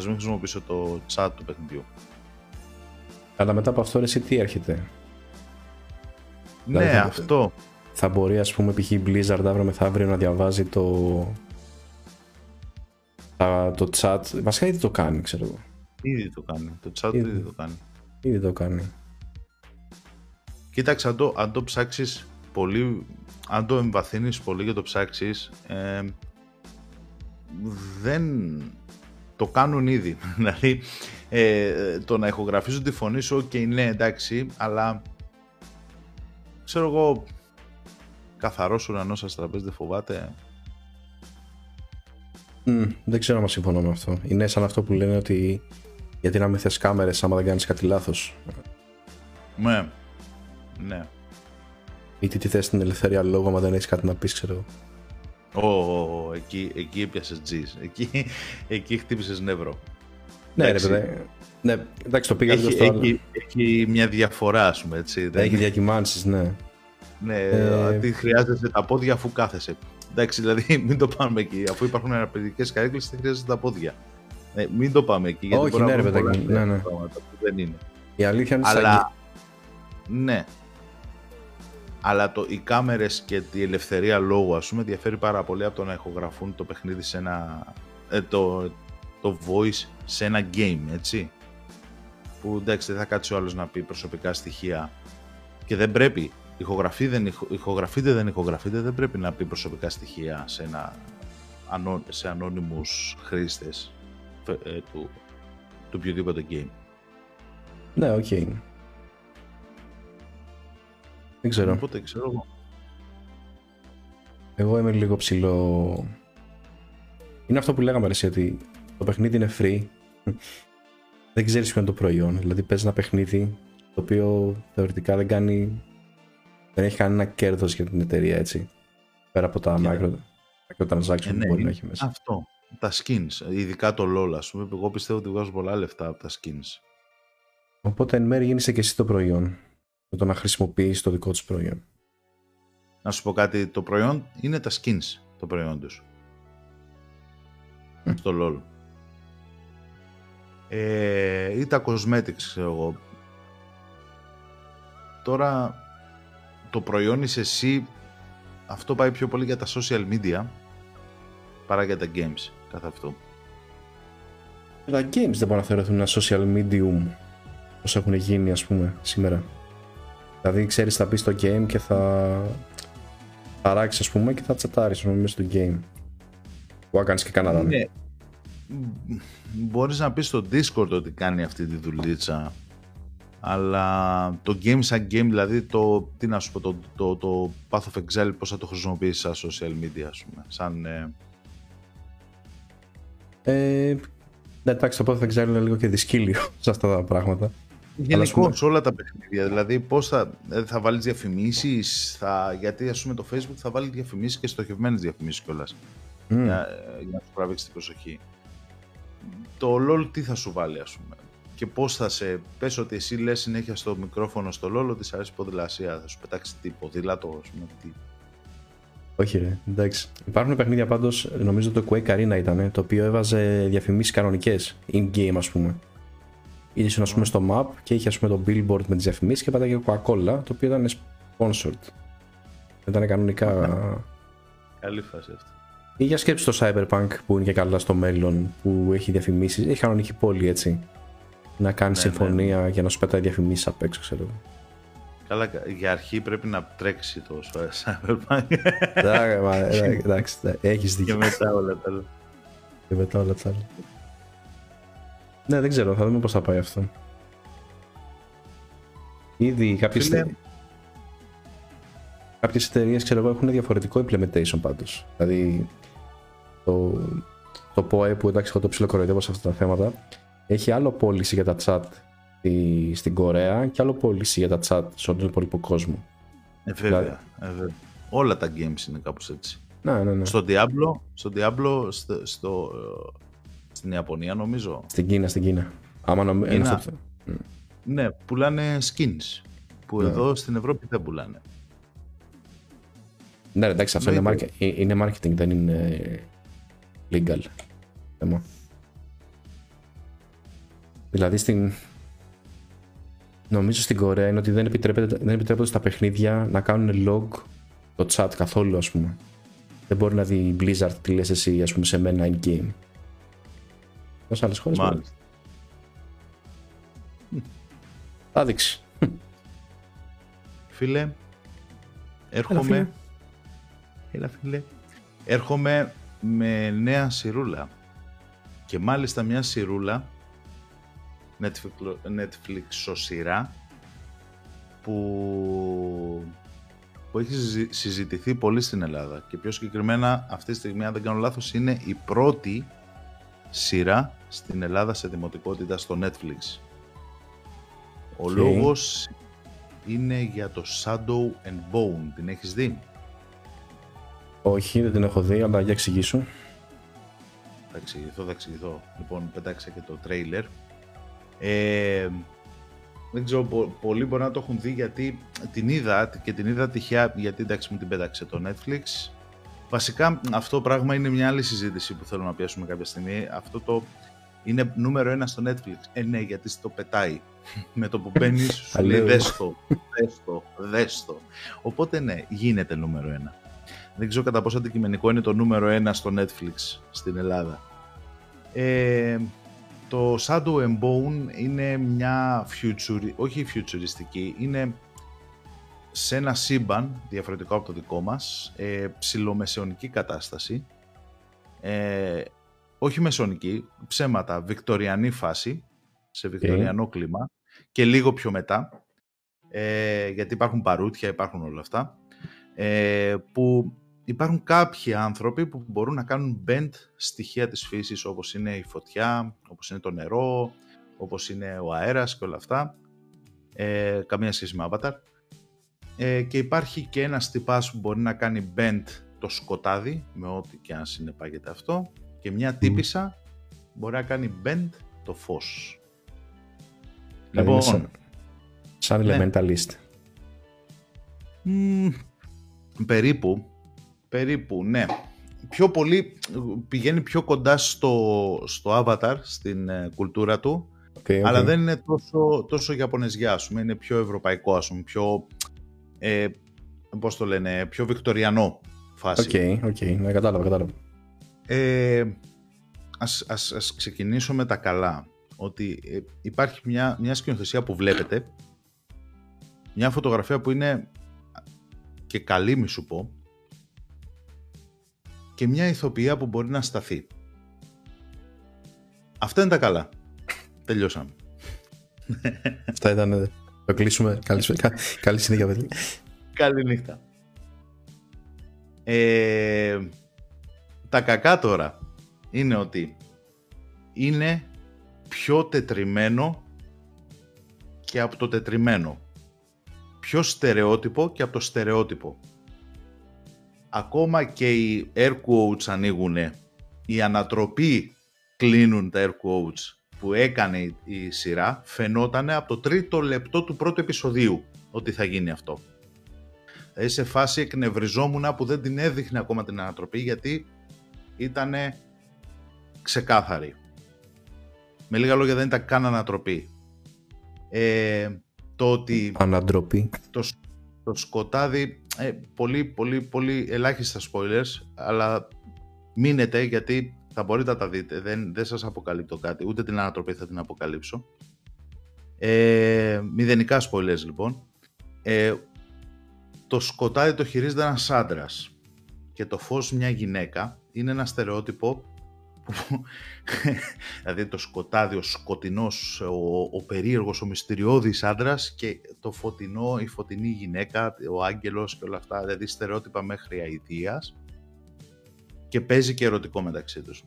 χρησιμοποιήσω το chat του παιχνιδιού. Αλλά μετά από αυτό, ρε, εσύ τι έρχεται? Ναι, δηλαδή, αυτό. Θα μπορεί, ας πούμε, π.χ. η Blizzard αύριο μεθαύριο να διαβάζει το chat. Βασικά ήδη το κάνει, ξέρω εγώ. Ήδη το κάνει. Κοίταξε, αν το ψάξεις πολύ, αν το εμβαθύνεις πολύ και το ψάξεις, δεν το κάνουν ήδη. Δηλαδή, το να ηχογραφίζουν τη φωνή σου, okay, ναι, εντάξει, αλλά ξέρω εγώ, καθαρός ουρανός σας τραπέζι, δεν φοβάται? Δεν ξέρω αν συμφωνώ με αυτό. Είναι σαν αυτό που λένε ότι γιατί να μην θες κάμερες άμα δεν κάνεις κάτι λάθος. Ναι. Ή τι θες την ελευθερία λόγω, άμα δεν έχεις κάτι να πεις, ξέρω. Εκεί έπιασες τζις. Εκεί χτύπησες νεύρο. Ναι, εντάξει, ρε παιδί. Ναι, εντάξει, το πήγα λίγο στο άλλο. Έχει μια διαφορά, ας πούμε, έτσι. Έχει διακυμάνσεις, ναι. Ναι, τι χρειάζεσαι τα πόδια αφού κάθεσαι. Εντάξει, δηλαδή μην το πάμε εκεί. Αφού υπάρχουν αναπηρικές καρέκλες, τι χρειάζεσαι τα πόδια. Μην το πάμε εκεί. Γιατί όχι, ναι, ρε παιδί. Ναι. Δεν είναι. Η αλήθεια είναι σαν... Ναι. Αλλά οι κάμερες και τη ελευθερία λόγου, ας πούμε, διαφέρει πάρα πολύ από το να ηχογραφούν το παιχνίδι σε ένα... το voice σε ένα game, έτσι. Που εντάξει, δεν θα κάτσει ο άλλος να πει προσωπικά στοιχεία. Και δεν πρέπει. Ηχογραφείτε, δεν πρέπει να πει προσωπικά στοιχεία σε ανώνυμους χρήστες του οποιοδήποτε game. Ναι, οκ. Okay. Δεν ξέρω. Οπότε, ξέρω εγώ. Εγώ είμαι λίγο ψηλό. Είναι αυτό που λέγαμε εσύ, ότι το παιχνίδι είναι free. Δεν ξέρεις ποιο είναι το προϊόν. Δηλαδή παίζεις ένα παιχνίδι το οποίο θεωρητικά δεν έχει κανένα κέρδος για την εταιρεία, έτσι. Πέρα από τα microtransactions που μπορεί να έχει μέσα. Αυτό. Τα skins. Ειδικά το LOL, ας πούμε. Εγώ πιστεύω ότι βγάζω πολλά λεφτά από τα skins. Οπότε εν μέρει γίνεσαι και εσύ το προϊόν. Με το να χρησιμοποιείς το δικό τους προϊόν. Να σου πω κάτι. Το προϊόν είναι τα skins. Το προϊόν τους. Στο LOL. Ή τα cosmetics, ξέρω εγώ. Τώρα το προϊόν είσαι εσύ. Αυτό πάει πιο πολύ για τα social media παρά για τα games καθ' αυτό. Τα games δεν μπορούν να θεωρηθούν ένα social medium όπως έχουν γίνει, ας πούμε, σήμερα. Δηλαδή ξέρεις, θα πεις στο game και θα ράξεις, ας πούμε, και θα τσατάρεις μέσα στο game. Που κάνεις και κανένα ράνο. Μπορείς να πεις στο Discord ότι κάνει αυτή τη δουλίτσα, αλλά το game σαν game, δηλαδή το Path of Exile, πώς θα το χρησιμοποιήσεις σαν social media, ας πούμε, σαν... Εντάξει, το Path of Exile είναι λίγο και δυσκύλιο σε αυτά τα πράγματα. Γενικώς σε όλα τα παιχνίδια, δηλαδή πώς θα βάλεις διαφημίσεις, γιατί ας πούμε το Facebook θα βάλει διαφημίσεις και στοχευμένες διαφημίσεις κιόλας. Για να σου τραβήξει την προσοχή. Το LOL τι θα σου βάλει, ας πούμε, και πώς θα σε πες ότι εσύ λες συνέχεια στο μικρόφωνο στο LOL ότι σ' αρέσει η ποδηλασία, θα σου πετάξει τι ποδήλατο, ας πούμε, τι. Όχι ρε, εντάξει. Υπάρχουν παιχνίδια πάντως, νομίζω το Quake Arena ήταν, το οποίο έβαζε διαφημίσεις κανονικές, in-game, ας πούμε. Ήσουν, ας πούμε, στο map και είχε, ας πούμε, το billboard με τις διαφημίσεις και πατάγε Coca-Cola, το οποίο ήταν sponsored. Ήταν κανονικά. Καλή φάση αυτή. Ή για σκέψη το Cyberpunk που είναι και καλά στο μέλλον, που έχει διαφημίσεις, έχει κανονική πόλη, έτσι. Να κάνει συμφωνία για να σου πετάει διαφημίσεις απ' έξω, ξέρω. Καλά, για αρχή πρέπει να τρέξει το Cyberpunk. Εντάξει, έχεις δίκιο. Και μετά όλα τα άλλα. Ναι, δεν ξέρω, θα δούμε πώς θα πάει αυτό. Ήδη κάποιες εταιρείες, ξέρω εγώ, έχουν διαφορετικό implementation πάντως. Δηλαδή το POE, που εντάξει εγώ το ψιλοκοροϊδεύω σε αυτά τα θέματα, έχει άλλο πώληση για τα chat στην Κορέα και άλλο πώληση για τα chat στον υπόλοιπο κόσμο. Βέβαια. Όλα τα games είναι κάπως έτσι. Ναι. Στον Diablo στην Ιαπωνία, νομίζω. Στην Κίνα. Ναι, πουλάνε skins που εδώ στην Ευρώπη δεν πουλάνε. Ναι, εντάξει, αυτό είναι marketing, δεν είναι legal θέμα. Δηλαδή νομίζω στην Κορέα είναι ότι δεν επιτρέπεται στα παιχνίδια να κάνουν log το chat καθόλου, ας πούμε. Δεν μπορεί να δει η Blizzard τι λες εσύ, ας πούμε, σε μένα in game. Ως άλλες χώρες. Μάλιστα. Θα δείξει. Φίλε, έρχομαι. Έλα φίλε. Έρχομαι με νέα σειρούλα. Και μάλιστα μια σειρούλα Netflix-σειρά που έχει συζητηθεί πολύ στην Ελλάδα. Και πιο συγκεκριμένα αυτή τη στιγμή, αν δεν κάνω λάθος, είναι η πρώτη σειρά στην Ελλάδα σε δημοτικότητα στο Netflix. Ο λόγος είναι για το Shadow and Bone. Την έχεις δει? Όχι, δεν την έχω δει, αλλά για εξηγήσω. Θα εξηγηθώ. Λοιπόν, πετάξα και το τρέιλερ. Δεν ξέρω, πολλοί μπορεί να το έχουν δει, γιατί την είδα τυχαία, γιατί εντάξει μου την πέταξε το Netflix. Βασικά αυτό πράγμα είναι μια άλλη συζήτηση που θέλω να πιάσουμε κάποια στιγμή. Αυτό το είναι νούμερο 1 στο Netflix. Ναι, γιατί στο πετάει. Με το που μπαίνεις σου λέει δες το. Οπότε ναι, γίνεται νούμερο 1. Δεν ξέρω κατά πόσο αντικειμενικό είναι το νούμερο 1 στο Netflix στην Ελλάδα. Το Shadow and Bone είναι μια όχι futuristic, είναι σε ένα σύμπαν διαφορετικό από το δικό μας, ψιλομεσαιωνική κατάσταση, όχι μεσαιωνική, ψέματα, βικτοριανή φάση, σε βικτοριανό κλίμα και λίγο πιο μετά, γιατί υπάρχουν παρούτια, υπάρχουν όλα αυτά, που υπάρχουν κάποιοι άνθρωποι που μπορούν να κάνουν bend στοιχεία της φύσης, όπως είναι η φωτιά, όπως είναι το νερό, όπως είναι ο αέρας και όλα αυτά. Καμία σχέση με Avatar. Και υπάρχει και ένας τυπάς που μπορεί να κάνει bend το σκοτάδι, με ό,τι και αν συνεπάγεται αυτό. Και μια τύπισσα μπορεί να κάνει bend το φως. Λοιπόν, σαν elementalist. Περίπου, ναι. Πιο πολύ πηγαίνει πιο κοντά στο Avatar, στην κουλτούρα του, αλλά δεν είναι τόσο γιαπωνεζιά, ας πούμε. Είναι πιο ευρωπαϊκό, ας πούμε, πιο, πώς το λένε, πιο βικτοριανό φάση. Οκ, ναι, κατάλαβα. Ας ξεκινήσω με τα καλά. Ότι υπάρχει μια σκηνοθεσία που βλέπετε, μια φωτογραφία που είναι και καλή, μη σου πω, και μια ηθοποιία που μπορεί να σταθεί. Αυτά είναι τα καλά. Τελειώσαμε. Αυτά ήταν. Το κλείσουμε. Καλή συνέχεια, παιδιά. Καλή νύχτα. Τα κακά τώρα είναι ότι είναι πιο τετριμένο και από το τετριμένο. Πιο στερεότυπο και από το στερεότυπο. Ακόμα και οι air quotes ανοίγουν. Η ανατροπή κλείνουν τα air quotes που έκανε η σειρά. Φαινόταν από το 3ο λεπτό του πρώτου επεισοδίου ότι θα γίνει αυτό. Σε φάση εκνευριζόμουνα που δεν την έδειχνε ακόμα την ανατροπή, γιατί ήταν ξεκάθαρη. Με λίγα λόγια, δεν ήταν καν ανατροπή. Το ότι ανατροπή. Το σκοτάδι, πολύ ελάχιστα spoilers, αλλά μείνετε, γιατί θα μπορείτε να τα δείτε. Δεν σας αποκαλύπτω κάτι, ούτε την ανατροπή θα την αποκαλύψω. Μηδενικά spoilers, λοιπόν. Το σκοτάδι το χειρίζεται ένας άντρας και το φως μια γυναίκα. Είναι ένα στερεότυπο που, δηλαδή, το σκοτάδι, ο σκοτεινός, ο περίεργος, ο μυστηριώδης άντρας, και το φωτεινό, η φωτεινή γυναίκα, ο άγγελος και όλα αυτά, δηλαδή στερεότυπα μέχρι αηδείας, και παίζει και ερωτικό μεταξύ τους.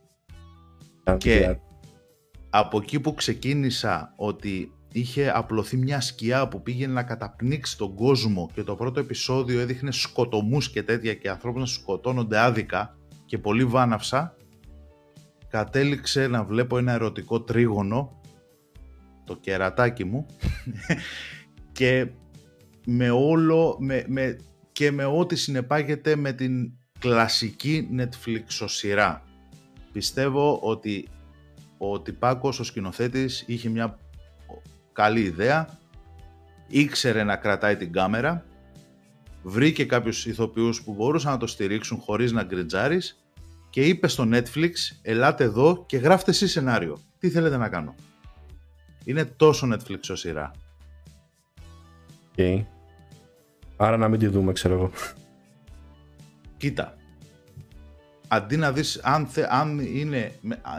Και από εκεί που ξεκίνησα ότι είχε απλωθεί μια σκιά που πήγαινε να καταπνίξει τον κόσμο, και το πρώτο επεισόδιο έδειχνε σκοτωμούς και τέτοια και ανθρώπους να σκοτώνονται άδικα και πολύ βάναυσα, κατέληξε να βλέπω ένα ερωτικό τρίγωνο, το κερατάκι μου, και με όλο και με ό,τι συνεπάγεται με την κλασική Netflix σειρά. Πιστεύω ότι ο τυπάκος, ο σκηνοθέτης, είχε μια καλή ιδέα, ήξερε να κρατάει την κάμερα, βρήκε κάποιους ηθοποιούς που μπορούσαν να το στηρίξουν χωρίς να γκριτζάρεις, και είπε στο Netflix, ελάτε εδώ και γράφτε εσείς σενάριο. Τι θέλετε να κάνω. Είναι τόσο Netflix ως σειρά. Okay. Άρα να μην τη δούμε, ξέρω εγώ. Κοίτα. Αντί να δεις, αν είναι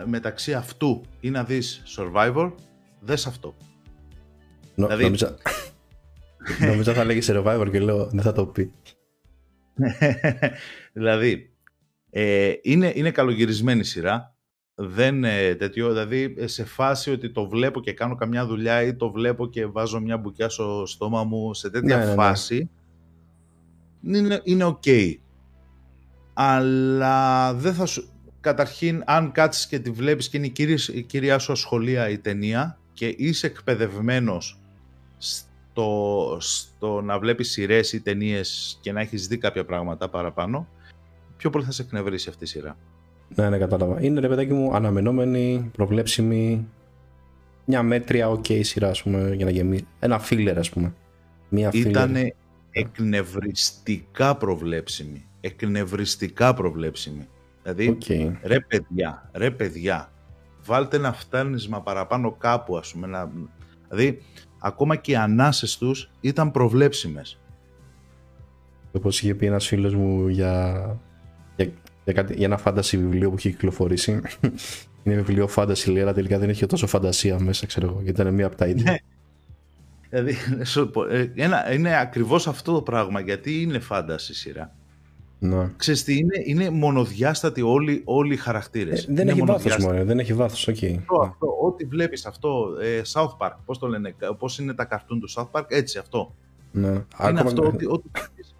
μεταξύ αυτού ή να δεις Survivor, δες αυτό. Νομίζω θα λέγει Survivor και λέω δεν θα το πει. Δηλαδή... Είναι καλογυρισμένη σειρά, δεν τέτοιο, δηλαδή σε φάση ότι το βλέπω και κάνω καμιά δουλειά, ή το βλέπω και βάζω μια μπουκιά στο στόμα μου, σε τέτοια φάση, είναι ok. Αλλά δεν θα σου... Καταρχήν, αν κάτσεις και τη βλέπεις και είναι η κυρία σου ασχολία η ταινία και είσαι εκπαιδευμένος στο να βλέπεις σειρές ή ταινίες και να έχεις δει κάποια πράγματα παραπάνω, πιο πολύ θα σε εκνευρίσει αυτή η σειρά. Ναι, κατάλαβα. Είναι, ρε παιδάκι μου, αναμενόμενη, προβλέψιμη, μια μέτρια ok σειρά, ας πούμε, για να γεμίσει. Ένα filler, ας πούμε. Ήτανε εκνευριστικά προβλέψιμη. Δηλαδή, ρε παιδιά, βάλτε ένα φτάνισμα παραπάνω κάπου, ας πούμε. Δηλαδή, ακόμα και οι ανάσες τους ήταν προβλέψιμες. Όπως είχε πει ένας φίλος μου για ένα fantasy βιβλίο που είχε κυκλοφορήσει. Είναι βιβλίο fantasy, λέει, αλλά τελικά δεν είχε τόσο φαντασία μέσα, ξέρω εγώ, γιατί ήταν μία από τα ίδια. Ναι. Δηλαδή, είναι ακριβώς αυτό το πράγμα, γιατί είναι fantasy σειρά. Ναι. Ξέρεις τι είναι, είναι μονοδιάστατοι όλοι οι χαρακτήρες. Δεν έχει βάθος μόνο, δεν έχει βάθος, οκ. Okay. Ό,τι βλέπεις αυτό, South Park, πώς το λένε, πώς είναι τα καρτούν του South Park, έτσι αυτό. Ναι. Είναι ακόμα αυτό, ναι. Ό,τι βλέπεις.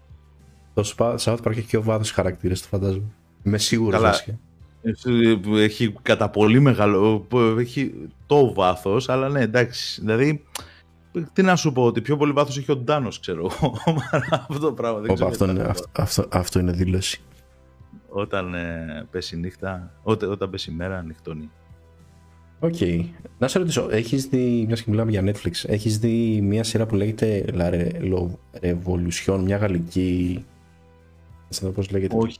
Το South Park έχει και ο βάθος χαρακτήρες, το φαντάζομαι. Με σίγουρο βάσκε. Έχει κατά πολύ μεγάλο, έχει το βάθος, αλλά ναι, εντάξει, δηλαδή... Τι να σου πω, ότι πιο πολύ βάθος έχει ο Ντάνος, ξέρω εγώ. Αυτό το πράγμα δεν ξέρω. Αυτό είναι δήλωση. Όταν πέσει η νύχτα, όταν πέσει η μέρα, νυχτώνει. Οκ. Να σε ρωτήσω, έχεις δει, μιας και μιλάμε για Netflix, έχεις δει μια σειρά που λέγεται La Revolution, μια γαλλική. Δεν πώς λέγεται. Όχι.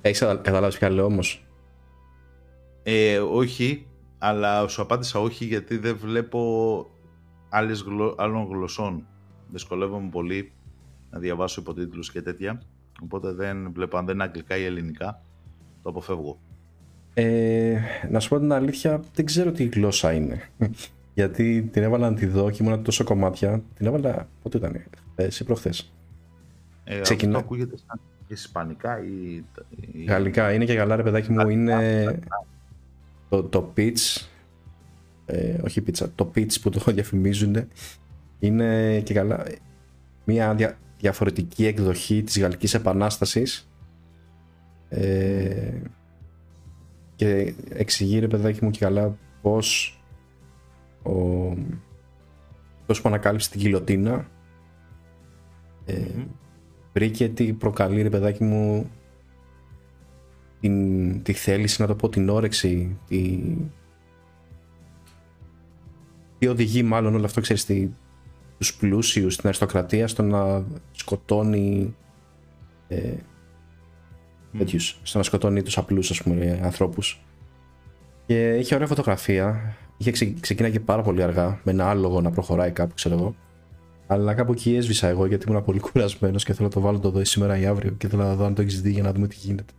Έχεις καταλάβει ποια λέω όμως. Όχι, αλλά σου απάντησα όχι γιατί δεν βλέπω. Άλλων γλωσσών. Δυσκολεύομαι πολύ να διαβάσω υποτίτλους και τέτοια. Οπότε δεν βλέπω, αν δεν είναι αγγλικά ή ελληνικά, το αποφεύγω. Να σου πω την αλήθεια, δεν ξέρω τι γλώσσα είναι. Γιατί την έβαλα να τη δω και ήμουν τόσο κομμάτια. Την έβαλα, πότε ήταν, χθες ή προχθές. Αυτό ακούγεται σαν ισπανικά ή... Γαλλικά, είναι και γαλλά ρε παιδάκι μου, είναι το pitch. Όχι πίτσα, το pitch που το διαφημίζουν είναι και καλά μια διαφορετική εκδοχή της Γαλλικής Επανάστασης και εξηγεί ρε παιδάκι μου και καλά πως αυτός που ανακάλυψε την κιλοτίνα βρήκε τι προκαλεί ρε παιδάκι μου τη θέληση, να το πω, την όρεξη, τι οδηγεί μάλλον όλο αυτό, ξέρεις, τους πλούσιους, στην αριστοκρατία, στο να σκοτώνει τέτοιους, στο να σκοτώνει τους απλούς, ας πούμε, ανθρώπους. Και είχε ωραία φωτογραφία, ξεκίναγε πάρα πολύ αργά, με ένα άλογο να προχωράει κάπου, ξέρω εγώ. Αλλά κάπου εκεί έσβησα εγώ, γιατί ήμουν πολύ κουρασμένος και θέλω να το βάλω το δω σήμερα ή αύριο και θέλω να δω αν το έχεις δει για να δούμε τι γίνεται.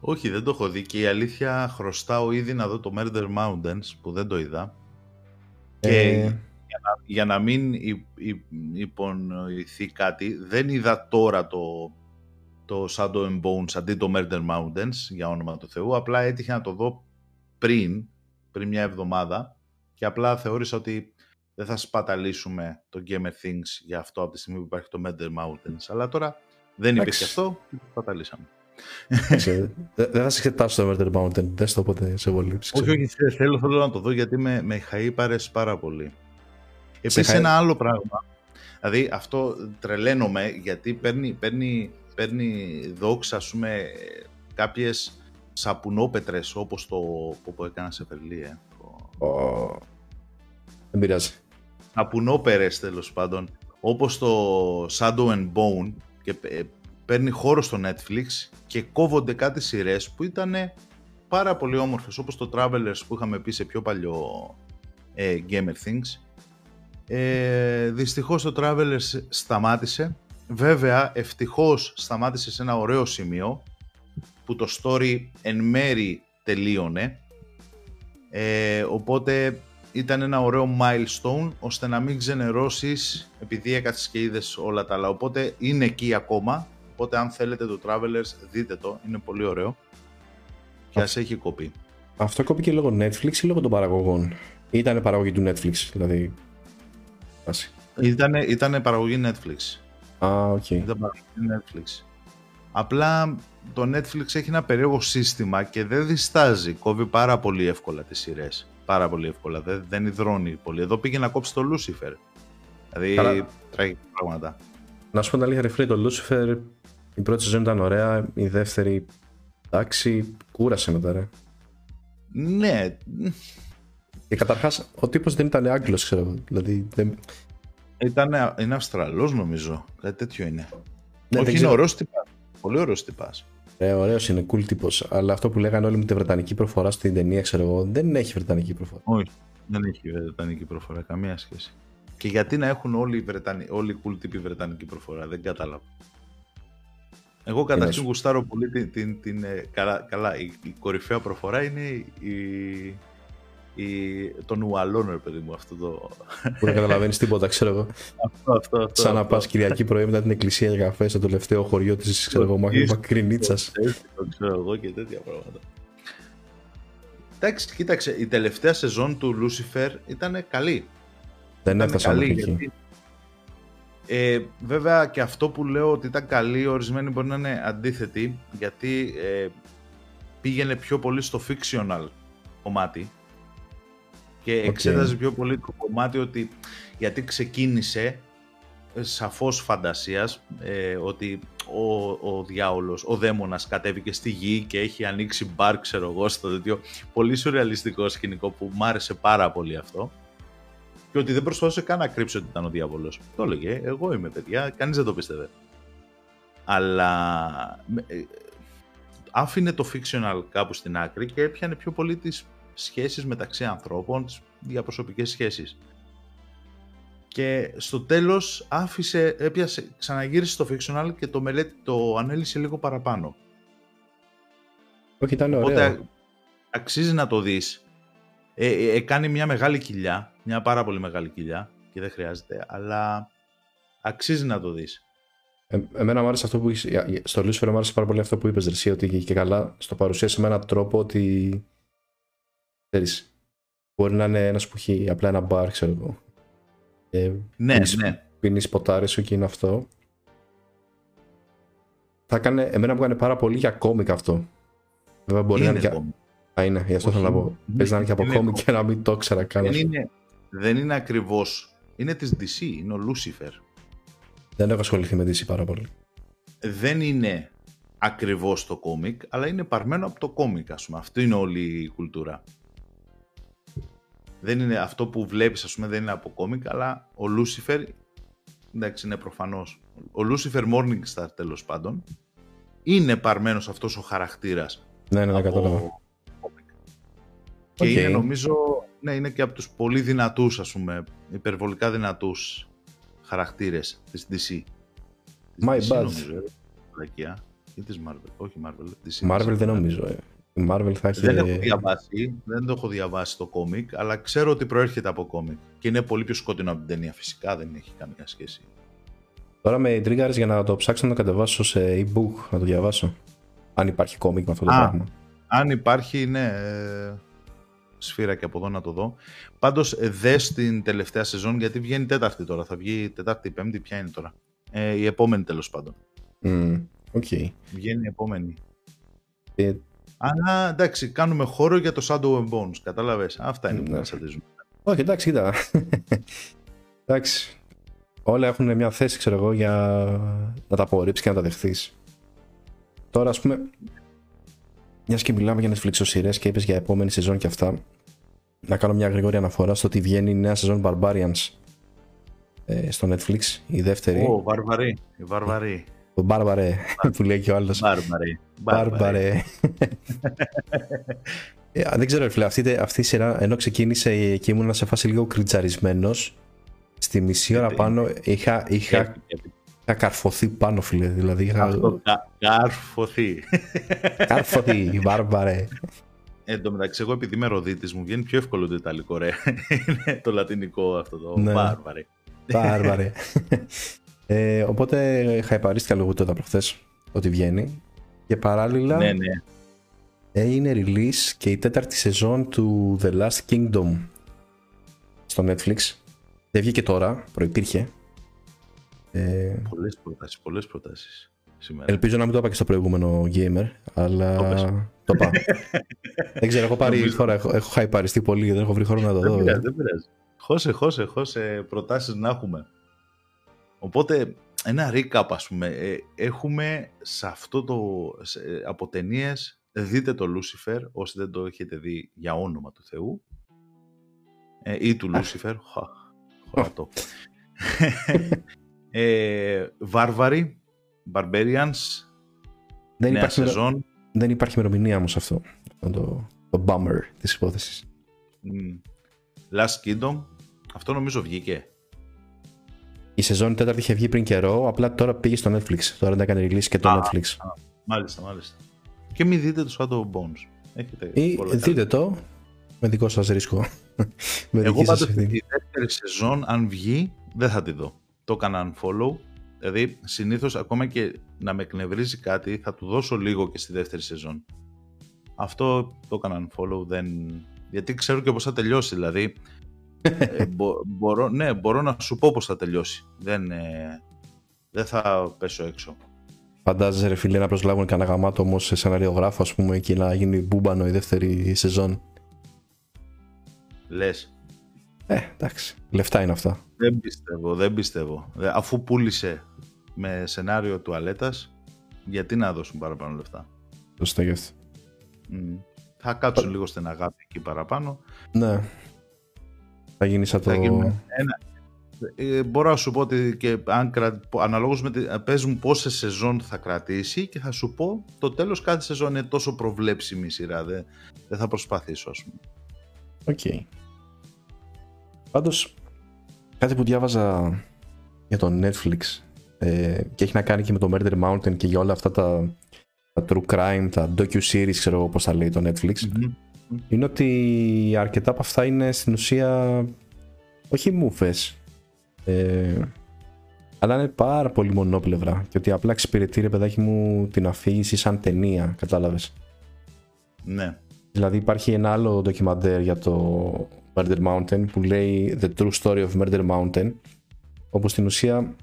Όχι, δεν το έχω δει και η αλήθεια χρωστάω ήδη να δω το Murder Mountains που δεν το είδα. Και για να μην υπονοηθεί κάτι, δεν είδα τώρα το Shadow and Bones αντί το Murder Mountains, για όνομα του Θεού. Απλά έτυχε να το δω πριν μια εβδομάδα και απλά θεώρησα ότι δεν θα σπαταλήσουμε το Gamer Things για αυτό από τη στιγμή που υπάρχει το Murder Mountains. Αλλά τώρα δεν υπήρχε αυτό και το σπαταλήσαμε. Δεν θα σε εξετάσω το Murder Mountain, δεν στο ποτέ σε βολή. Όχι, θέλω να το δω γιατί με χαΐπαρες πάρα πολύ. Επίσης ένα άλλο πράγμα, δηλαδή αυτό τρελαίνομαι γιατί παίρνει δόξα, ας πούμε, κάποιες σαπουνόπετρες όπως το που έκανα σε Περλή. Δεν πειράζει. Σαπουνόπερες τέλος πάντων, όπως το Shadow and Bone, και παίρνει χώρο στο Netflix και κόβονται κάτι σειρές που ήταν πάρα πολύ όμορφες, όπως το Travelers που είχαμε πει σε πιο παλιό Gamer Things. Δυστυχώς το Travelers σταμάτησε. Βέβαια, ευτυχώς σταμάτησε σε ένα ωραίο σημείο που το story εν μέρη τελείωνε. Οπότε ήταν ένα ωραίο milestone ώστε να μην ξενερώσεις, επειδή έκατσες και είδες όλα τα άλλα. Οπότε είναι εκεί ακόμα. Οπότε αν θέλετε το Travelers, δείτε το, είναι πολύ ωραίο και ας έχει κοπεί. Αυτό κόπηκε λόγω Netflix ή λόγω των παραγωγών? Ήτανε παραγωγή του Netflix, δηλαδή. Ήτανε παραγωγή Netflix. Okay. Ήταν παραγωγή Netflix. Απλά το Netflix έχει ένα περίεργο σύστημα και δεν διστάζει. Κόβει πάρα πολύ εύκολα τις σειρές. Πάρα πολύ εύκολα, δεν υδρώνει πολύ. Εδώ πήγε να κόψει το Lucifer. Δηλαδή τραγικά πράγματα. Να σου πω την αλήθεια, ρεφρή, το Lucifer, η πρώτη σεζόν ήταν ωραία, η δεύτερη, εντάξει, κούρασε μετά, ρε. Ναι. Και καταρχάς, ο τύπος δεν ήταν Άγγλος, ξέρω, δηλαδή... Είναι Αυστραλός, νομίζω, κάτι τέτοιο είναι. Ναι, όχι, είναι ωραίος τυπάς, πολύ ωραίος τυπάς. Ωραίος είναι, cool τύπος, αλλά αυτό που λέγανε όλοι με τη βρετανική προφορά στην ταινία, ξέρω εγώ, δεν έχει βρετανική προφορά. Όχι, δεν έχει βρετανική προφορά, καμία σχέση. Και γιατί να έχουν όλοι οι cool τύποι βρετανική προφορά, δεν κατάλαβα. Εγώ καταρχήν γουστάρω πολύ την καλά, η κορυφαία προφορά είναι η των Ουαλών, ρε παιδί μου, αυτό το. Που δεν καταλαβαίνει τίποτα, ξέρω εγώ. Αυτό. Σαν να πα Κυριακή πρωί μετά την εκκλησία για καφέ στο τελευταίο χωριό τη, ξέρω εγώ, Μακρινίτσα. Ξέρω εγώ και τέτοια πράγματα. Εντάξει, κοίταξε, η τελευταία σεζόν του Lucifer ήταν καλή. Δεν έφτασε καλή. Βέβαια και αυτό που λέω ότι ήταν καλή, ορισμένοι μπορεί να είναι αντίθετοι, γιατί πήγαινε πιο πολύ στο fictional κομμάτι και εξέταζε πιο πολύ το κομμάτι ότι γιατί ξεκίνησε σαφώς φαντασίας ότι ο διάολος, ο δαίμονας κατέβηκε στη γη και έχει ανοίξει μπαρ, ξέρω εγώ, στο τέτοιο πολύ σουρεαλιστικό σκηνικό που μου άρεσε πάρα πολύ αυτό. Και ότι δεν προσπαθούσε καν να κρύψει ότι ήταν ο διάβολος. Το έλεγε, εγώ είμαι, παιδιά, κανείς δεν το πίστευε. Αλλά άφηνε το fictional κάπου στην άκρη και έπιανε πιο πολύ τις σχέσεις μεταξύ ανθρώπων, τις διαπροσωπικές σχέσεις. Και στο τέλος ξαναγύρισε το fictional και το ανέλυσε λίγο παραπάνω. Όχι, ήταν ωραίο. Οπότε αξίζει να το δεις. Κάνει μια μεγάλη κοιλιά, μια πάρα πολύ μεγάλη κοιλιά και δεν χρειάζεται, αλλά αξίζει να το δεις. Εμένα μου άρεσε αυτό που είπες, στο Lucifer μου άρεσε πάρα πολύ αυτό που είπες, Ρεσί, ότι και καλά στο παρουσίασε με έναν τρόπο ότι, ξέρεις, μπορεί να είναι ένας που έχει απλά ένα μπαρ, ξέρω εγώ. Ναι, ναι. Πίνεις ποτάρι σου και είναι αυτό. Εμένα μου έκανε πάρα πολύ για κόμικ αυτό. Βέβαια μπορεί είναι να είναι. Είναι, γι' αυτό όχι, θέλω να πω. Πες να είναι και από κόμικ και να μην το ξέρα κάνω. Δεν είναι ακριβώς. Είναι της DC, είναι ο Lucifer. Δεν έχω ασχοληθεί με DC πάρα πολύ. Δεν είναι ακριβώς το κόμικ, αλλά είναι παρμένο από το κόμικ, ας πούμε. Αυτή είναι όλη η κουλτούρα. Δεν είναι αυτό που βλέπεις, ας πούμε, δεν είναι από κόμικ, αλλά ο Lucifer, εντάξει, είναι προφανώς. Ο Lucifer Morningstar, τέλος πάντων, είναι παρμένος αυτός ο χαρακτήρας. Ναι, δεν κατάλαβα. Και είναι, νομίζω, ναι, είναι και από τους πολύ δυνατούς, ας πούμε, υπερβολικά δυνατούς χαρακτήρες της DC. My DC, bad. Νομίζω, ή της Marvel, όχι Marvel. DC, Marvel δεν νομίζω. Η Marvel θα έχει... Δεν το έχω διαβάσει το κόμικ, αλλά ξέρω ότι προέρχεται από κόμικ. Και είναι πολύ πιο σκοτεινό από την ταινία, φυσικά, δεν έχει καμία σχέση. Τώρα με τρίγκαρες για να το ψάξω να το κατεβάσω σε e-book, να το διαβάσω. Αν υπάρχει κόμικ με αυτό το πράγμα. Αν υπάρχει, ναι... σφύρα και από εδώ να το δω. Πάντως δες την τελευταία σεζόν, γιατί βγαίνει τέταρτη τώρα. Θα βγει τέταρτη, πέμπτη, ποια είναι τώρα. Η επόμενη, τέλος πάντων. Βγαίνει η επόμενη. Αλλά εντάξει, κάνουμε χώρο για το Shadow and Bones. Κατάλαβες. Αυτά είναι που να σαντίζουμε. Όχι, εντάξει, κοίτα. Εντάξει. Όλα έχουν μια θέση, ξέρω εγώ, για να τα απορρίψεις και να τα δεχθείς. Τώρα, ας πούμε... Μιας και μιλάμε για Netflix σειρές και είπες για επόμενη σεζόν και αυτά, να κάνω μια γρήγορη αναφορά στο ότι βγαίνει η νέα σεζόν Barbarians στο Netflix, η δεύτερη. Βαρβαρή. Το Μπάρβαρε που λέει και ο άλλος. Μπάρβαρε. Δεν ξέρω, φίλε, αυτή η σειρά ενώ ξεκίνησε και ήμουν σε φάση λίγο κριτζαρισμένος, στη μισή ώρα πάνω είχα καρφωθεί πάνω, φίλε, δηλαδή. Καρφωθεί, Βάρβαρε. Εν τω μεταξύ, εγώ επειδή είμαι Ροδίτης, μου βγαίνει πιο εύκολο το Ιταλικό, ρε. Είναι το λατινικό αυτό το Βάρβαρε. Βάρβαρε. Οπότε χαϊπαρίστηκα λόγω τότε προχθές ότι βγαίνει. Και παράλληλα είναι release και η τέταρτη σεζόν του The Last Kingdom στο Netflix. Δεν βγήκε τώρα, προϋπήρχε. Πολλές προτάσεις σήμερα. Ελπίζω να μην το είπα και στο προηγούμενο gamer, αλλά το είπα. Δεν ξέρω, έχω πάρει χώρα, έχω χαϊπαριστεί πολύ, δεν έχω βρει χώρο να το δω. Δεν πειράζει. Χώσε προτάσεις να έχουμε. Οπότε ένα recap, ας πούμε, έχουμε σε αυτό το από ταινίες, δείτε το Lucifer όσοι δεν το έχετε δει, για όνομα του Θεού, ή του Lucifer. Χωρατό. Barbarians, νέα σεζόν. Δεν υπάρχει ημερομηνία όμως αυτό. Το bummer της υπόθεσης. Last Kingdom, αυτό νομίζω βγήκε. Η σεζόν τέταρτη είχε βγει πριν καιρό, απλά τώρα πήγε στο Netflix. Τώρα δεν έκανε release και το Netflix. Μάλιστα. Και μην δείτε το Shadow of Bones. Δείτε το. με δικό σας ρίσκο. Εγώ πάντως τη δεύτερη σεζόν, αν βγει, δεν θα τη δω. Το έκανα unfollow. Δηλαδή, συνήθως ακόμα και να με εκνευρίζει κάτι, θα του δώσω λίγο και στη δεύτερη σεζόν. Αυτό το έκανα unfollow, δεν... γιατί ξέρω και πώς θα τελειώσει. Δηλαδή, μπορώ να σου πω πώς θα τελειώσει. Δεν θα πέσω έξω. Φαντάζεσαι, ρε φίλε, να προσλάβουν κανένα γαμάτο όμως σε σεναριογράφο, ας πούμε, και να γίνει μπούμπανο η δεύτερη σεζόν? Λες. Εντάξει, λεφτά είναι αυτά. Δεν πιστεύω. Αφού πούλησε με σενάριο τουαλέτας, γιατί να δώσουν παραπάνω λεφτά? Το στέγευτε. Θα κάτσουν λίγο στην αγάπη εκεί παραπάνω. Ναι. Θα γίνει σαν το... μπορώ να σου πω ότι και αν αναλόγως με παίζουν πόσες σεζόν θα κρατήσει, και θα σου πω το τέλος κάθε σεζόν είναι τόσο προβλέψιμη η σειρά. Δεν θα προσπαθήσω, ας πούμε. Οκ. Πάντως, κάτι που διάβαζα για το Netflix και έχει να κάνει και με το Murder Mountain και για όλα αυτά τα true crime, τα docu-series, ξέρω εγώ πώς τα λέει το Netflix, είναι ότι αρκετά από αυτά είναι στην ουσία όχι μούφες, αλλά είναι πάρα πολύ μονόπλευρα, και ότι απλά εξυπηρετεί, ρε παιδάκι μου, την αφήγηση σαν ταινία, κατάλαβες? Ναι. Δηλαδή υπάρχει ένα άλλο ντοκιμαντέρ για το Murder Mountain που λέει The True Story of Murder Mountain, όπου στην ουσία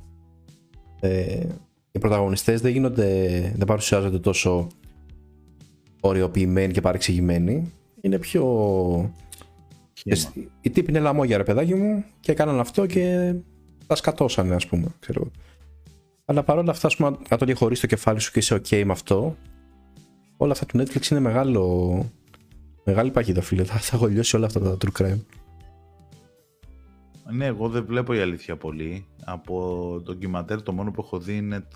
οι πρωταγωνιστές δεν παρουσιάζονται τόσο οριοποιημένοι και παρεξηγημένοι, είναι πιο... Η τύπη είναι λαμόγια, ρε παιδάκι μου, και έκαναν αυτό και τα σκατώσανε, ας πούμε, ξέρω. Αλλά παρόλα αυτά, ας πούμε, να το διαχωρίσεις το κεφάλι σου και είσαι ok με αυτό, όλα αυτά του Netflix είναι μεγάλη παγίδα, φίλε. Θα έχω λιώσει όλα αυτά τα true crime. Ναι, εγώ δεν βλέπω, η αλήθεια, πολύ. Από ντοκιμαντέρ το μόνο που έχω δει είναι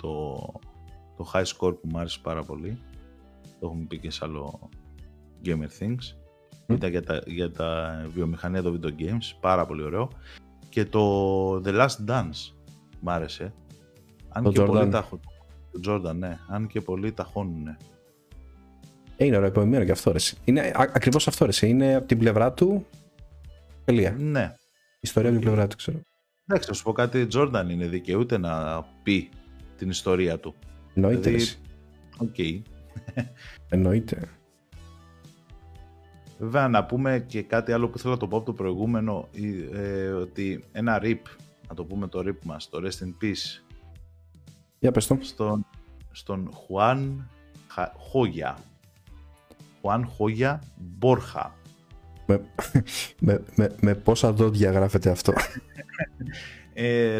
το high score, που μου άρεσε πάρα πολύ. Το έχουμε πει και σε άλλο Gamer Things. Ήταν για τα βιομηχανία των video games, πάρα πολύ ωραίο. Και το The Last Dance μ' άρεσε. Αν και πολλοί τα χώνουνε. Είναι ωραίο, επομειμένο και αυτό, ρε. Είναι ακριβώς αυτό, ρε. Είναι από την πλευρά του. Τελεία. Ναι. Ιστορία από την πλευρά του, ξέρω. Εντάξει, να σου πω κάτι, Jordan είναι, δικαιούται να πει την ιστορία του. Εννοείται. Οκ. Εννοείται. Βέβαια, να πούμε και κάτι άλλο που θέλω να το πω από το προηγούμενο, ότι ένα RIP, να το πούμε το RIP μας, το Rest in Peace. Για πες το. Στον Χουάν Χόγια Μπόρχα. Με πόσα δόντια γράφεται αυτό.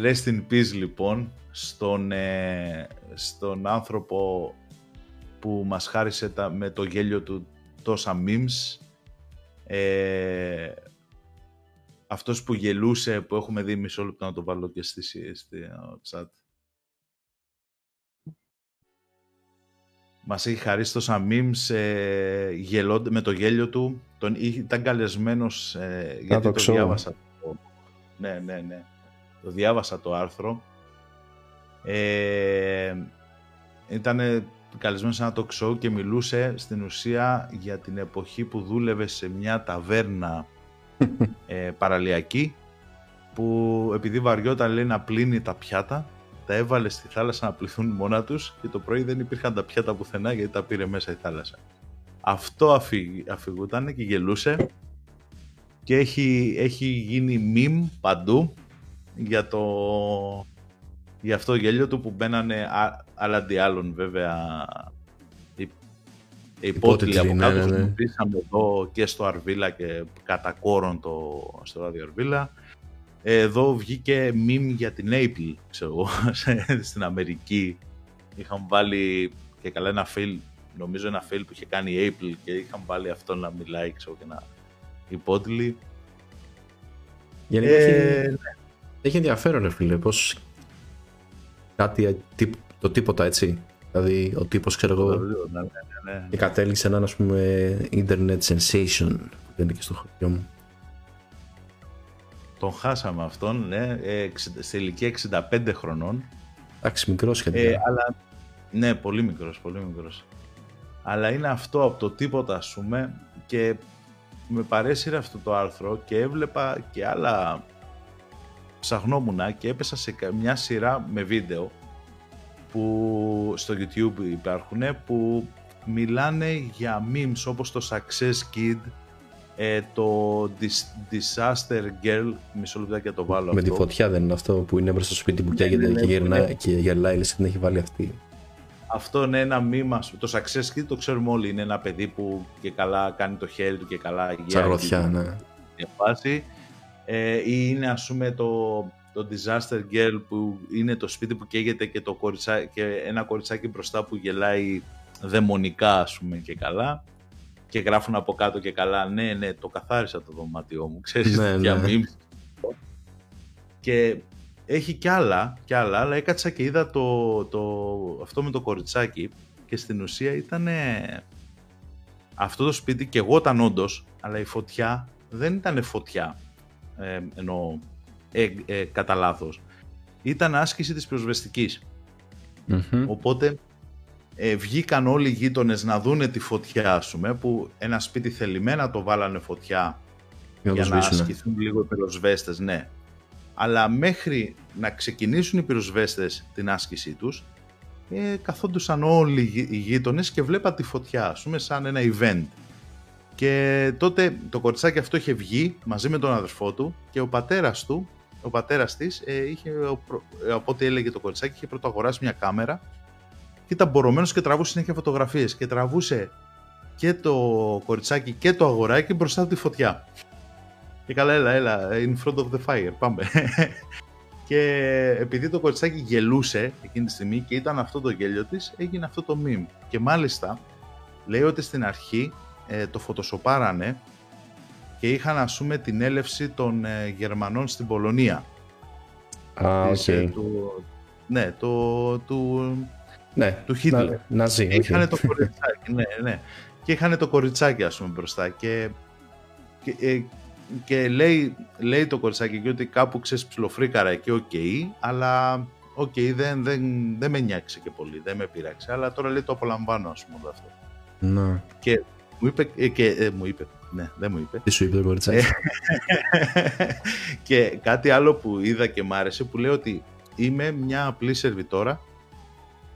Rest in Peace, λοιπόν, στον άνθρωπο που μας χάρισε με το γέλιο του τόσα memes, αυτός που γελούσε, που έχουμε δει, μισό λεπτό να το βάλω και στη chat, μας έχει χαρίσει τόσα memes με το γέλιο του, ήταν καλεσμένος, γιατί το διάβασα, ναι, το διάβασα το άρθρο, ήτανε καλεσμένος σε ένα talk show και μιλούσε στην ουσία για την εποχή που δούλευε σε μια ταβέρνα παραλιακή, που επειδή βαριόταν, λέει, να πλύνει τα πιάτα, τα έβαλε στη θάλασσα να πληθούν μόνα τους, και το πρωί δεν υπήρχαν τα πιάτα πουθενά, γιατί τα πήρε μέσα η θάλασσα. Αυτό αφηγούταν και γελούσε, και έχει γίνει meme παντού για γι' αυτό το γέλιο του, που μπαίνανε άλλα αντί άλλων, βέβαια, υπότιτλοι από κάτω. Ναι, ναι. Πήσαμε εδώ και στο Αρβίλα, και κατά κόρον στο ράδιο Αρβίλα. Εδώ βγήκε μιμ για την Apple, ξέρω εγώ, στην Αμερική. Είχαν βάλει και καλά ένα fail, νομίζω ένα fail που είχε κάνει η Apple, και είχαν βάλει αυτό να μιλάει, ξέρω, και να υπότιτλοι. Γιατί έχει ενδιαφέρον, ρε φίλε, πώς... Κάτι το τίποτα, έτσι. Δηλαδή ο τύπος, ξέρω εγώ, και κατέληξε έναν, ας πούμε, internet sensation, που δεν είναι και στο χωριό μου. Τον χάσαμε αυτόν, ναι, σε ηλικία 65 χρονών. Εντάξει, μικρός σχετικά. Αλλά, ναι, πολύ μικρός. Αλλά είναι αυτό, από το τίποτα, ας πούμε, και με παρέσυρε αυτό το άρθρο και έβλεπα και άλλα, ψαχνόμουνα και έπεσα σε μια σειρά με βίντεο που στο YouTube υπάρχουν, που μιλάνε για memes όπως το Success Kid, το Disaster Girl, μισό λεπτάκι να το βάλω με αυτό. Τη φωτιά δεν είναι αυτό που είναι μπροστά στο σπίτι που καίγεται και γερνάει, λες την έχει βάλει αυτή. Αυτό είναι ένα μήμα, το Success Kid το ξέρουμε όλοι, είναι ένα παιδί που και καλά κάνει το χέρι του και καλά τσαροθιά, και ναι. Διαβάζει. Ή είναι ας πούμε το Disaster Girl που είναι το σπίτι που καίγεται και, και ένα κοριτσάκι μπροστά που γελάει δαιμονικά ας πούμε και καλά και γράφουν από κάτω και καλά ναι το καθάρισα το δωμάτιό μου, ξέρεις, ναι, για ναι. Μίμηση. Και έχει κι άλλα, αλλά έκατσα και είδα αυτό με το κοριτσάκι και στην ουσία ήταν αυτό το σπίτι και εγώ ήταν όντως, αλλά η φωτιά δεν ήταν φωτιά. Εννοώ κατά λάθος ήταν άσκηση της πυροσβεστικής. Οπότε βγήκαν όλοι οι γείτονες να δούνε τη φωτιά που ένα σπίτι θελημένα το βάλανε φωτιά για να ασκηθούν λίγο οι πυροσβέστες, ναι. Αλλά μέχρι να ξεκινήσουν οι πυροσβέστες την άσκησή τους καθόντουσαν όλοι οι γείτονες και βλέπα τη φωτιά σαν ένα event. Και τότε το κοριτσάκι αυτό είχε βγει μαζί με τον αδερφό του και ο πατέρας της, είχε, από ό,τι έλεγε το κοριτσάκι, είχε πρώτα αγοράσει μια κάμερα και ήταν μπορωμένος και τραβούσε συνέχεια φωτογραφίες και τραβούσε και το κοριτσάκι και το αγοράκι μπροστά από τη φωτιά. Και καλά, έλα, in front of the fire, πάμε. Και επειδή το κοριτσάκι γελούσε εκείνη τη στιγμή και ήταν αυτό το γέλιο της, έγινε αυτό το meme. Και μάλιστα λέει ότι στην αρχή το φωτοσοπάρανε και είχαν ας πούμε την έλευση των Γερμανών στην Πολωνία. Α, οκ. Okay. Ναι, του Χίτλερ. Ναζί. Είχανε το κοριτσάκι, ναι. Και είχανε το κοριτσάκι ας πούμε μπροστά και λέει το κοριτσάκι και ότι κάπου ξέρεις ψιλοφρίκαρα και οκ, αλλά δεν με νιάξε και πολύ, δεν με πειράξε, αλλά τώρα λέει το απολαμβάνω ας πούμε αυτό. Ναι. Και μου είπε. Τι σου είπε το κοριτσάκι. Και κάτι άλλο που είδα και μ' άρεσε, που λέει ότι είμαι μια απλή σερβιτόρα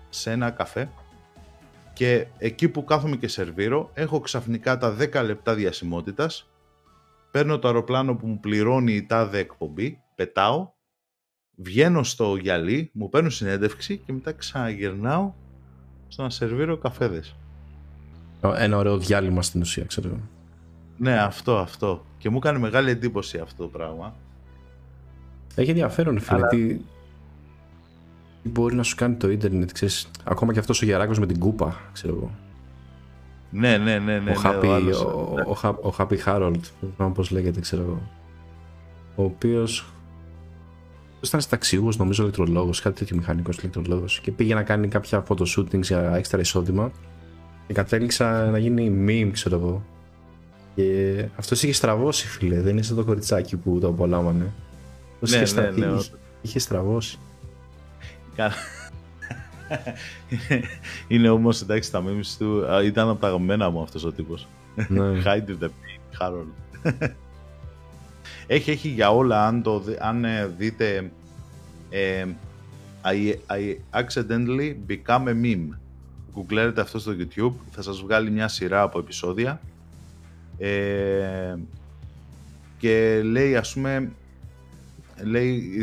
σε ένα καφέ και εκεί που κάθομαι και σερβίρω έχω ξαφνικά τα 10 λεπτά διασημότητας, παίρνω το αεροπλάνο που μου πληρώνει η τάδε εκπομπή, πετάω, βγαίνω στο γυαλί, μου παίρνω συνέντευξη και μετά ξαναγυρνάω στο να σερβίρω καφέδες. Ένα ωραίο διάλειμμα στην ουσία, ξέρω. Ναι, αυτό. Και μου έκανε μεγάλη εντύπωση αυτό το πράγμα. Έχει ενδιαφέρον, φίλε. Αλλά... Τι μπορεί να σου κάνει το ίντερνετ, ξέρεις. Ακόμα και αυτός ο γεράκος με την κούπα, ξέρω εγώ. Ναι. Ο Happy Harold, όπως λέγεται, ξέρω εγώ. Ο οποίος ήταν συνταξιούχος, νομίζω, ηλεκτρολόγος, κάτι τέτοιο μηχανικός ηλεκτρολόγος. Και πήγε να κάνει κάποια photoshootings για έξτρα εισόδημα. Και κατέληξα να γίνει meme, ξέρω εγώ. Και αυτός είχε στραβώσει, φίλε. Δεν είσαι το κοριτσάκι που το απολάμβανε. Είχε στραβώσει. Είναι όμως, εντάξει, τα memes του ήταν από τα αγαπημένα μου αυτός ο τύπος. Ναι. Hide the pig, Harold. Έχει για όλα, αν δείτε I accidentally became a meme. Γκουγκλέρετε αυτό στο YouTube, θα σας βγάλει μια σειρά από επεισόδια και λέει ας πούμε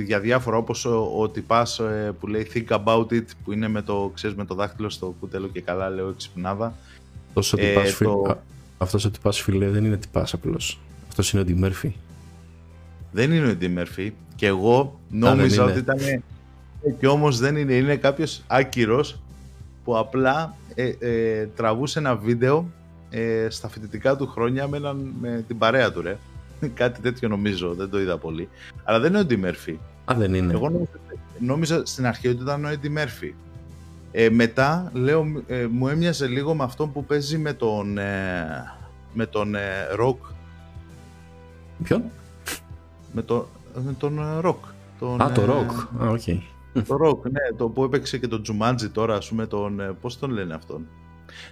για διάφορα, όπως ο τυπάς που λέει think about it, που είναι με το δάχτυλο στο κούτελο και καλά λέω ξυπνάδα. Αυτός ο τυπάς, φίλε, δεν είναι τυπάς απλώς. Αυτός είναι ο Ντι Μέρφυ. Δεν είναι ο Ντι Μέρφυ και εγώ νόμιζα ότι ήταν και όμως δεν είναι, είναι κάποιος άκυρος που απλά τραβούσε ένα βίντεο στα φοιτητικά του χρόνια με την παρέα του, ρε. Κάτι τέτοιο νομίζω, δεν το είδα πολύ. Αλλά δεν είναι ο Eddie Murphy. Α, δεν είναι. Εγώ νόμιζα στην αρχή ότι ήταν ο Eddie Murphy. Μετά, λέω, μου έμοιαζε λίγο με αυτόν που παίζει με τον Rock. Ποιον? Με τον Rock. Α, το Rock. Α, οκ. Το Rock, ναι, το που έπαιξε και τον Τζουμάντζι τώρα, ας πούμε, πώς τον λένε αυτόν.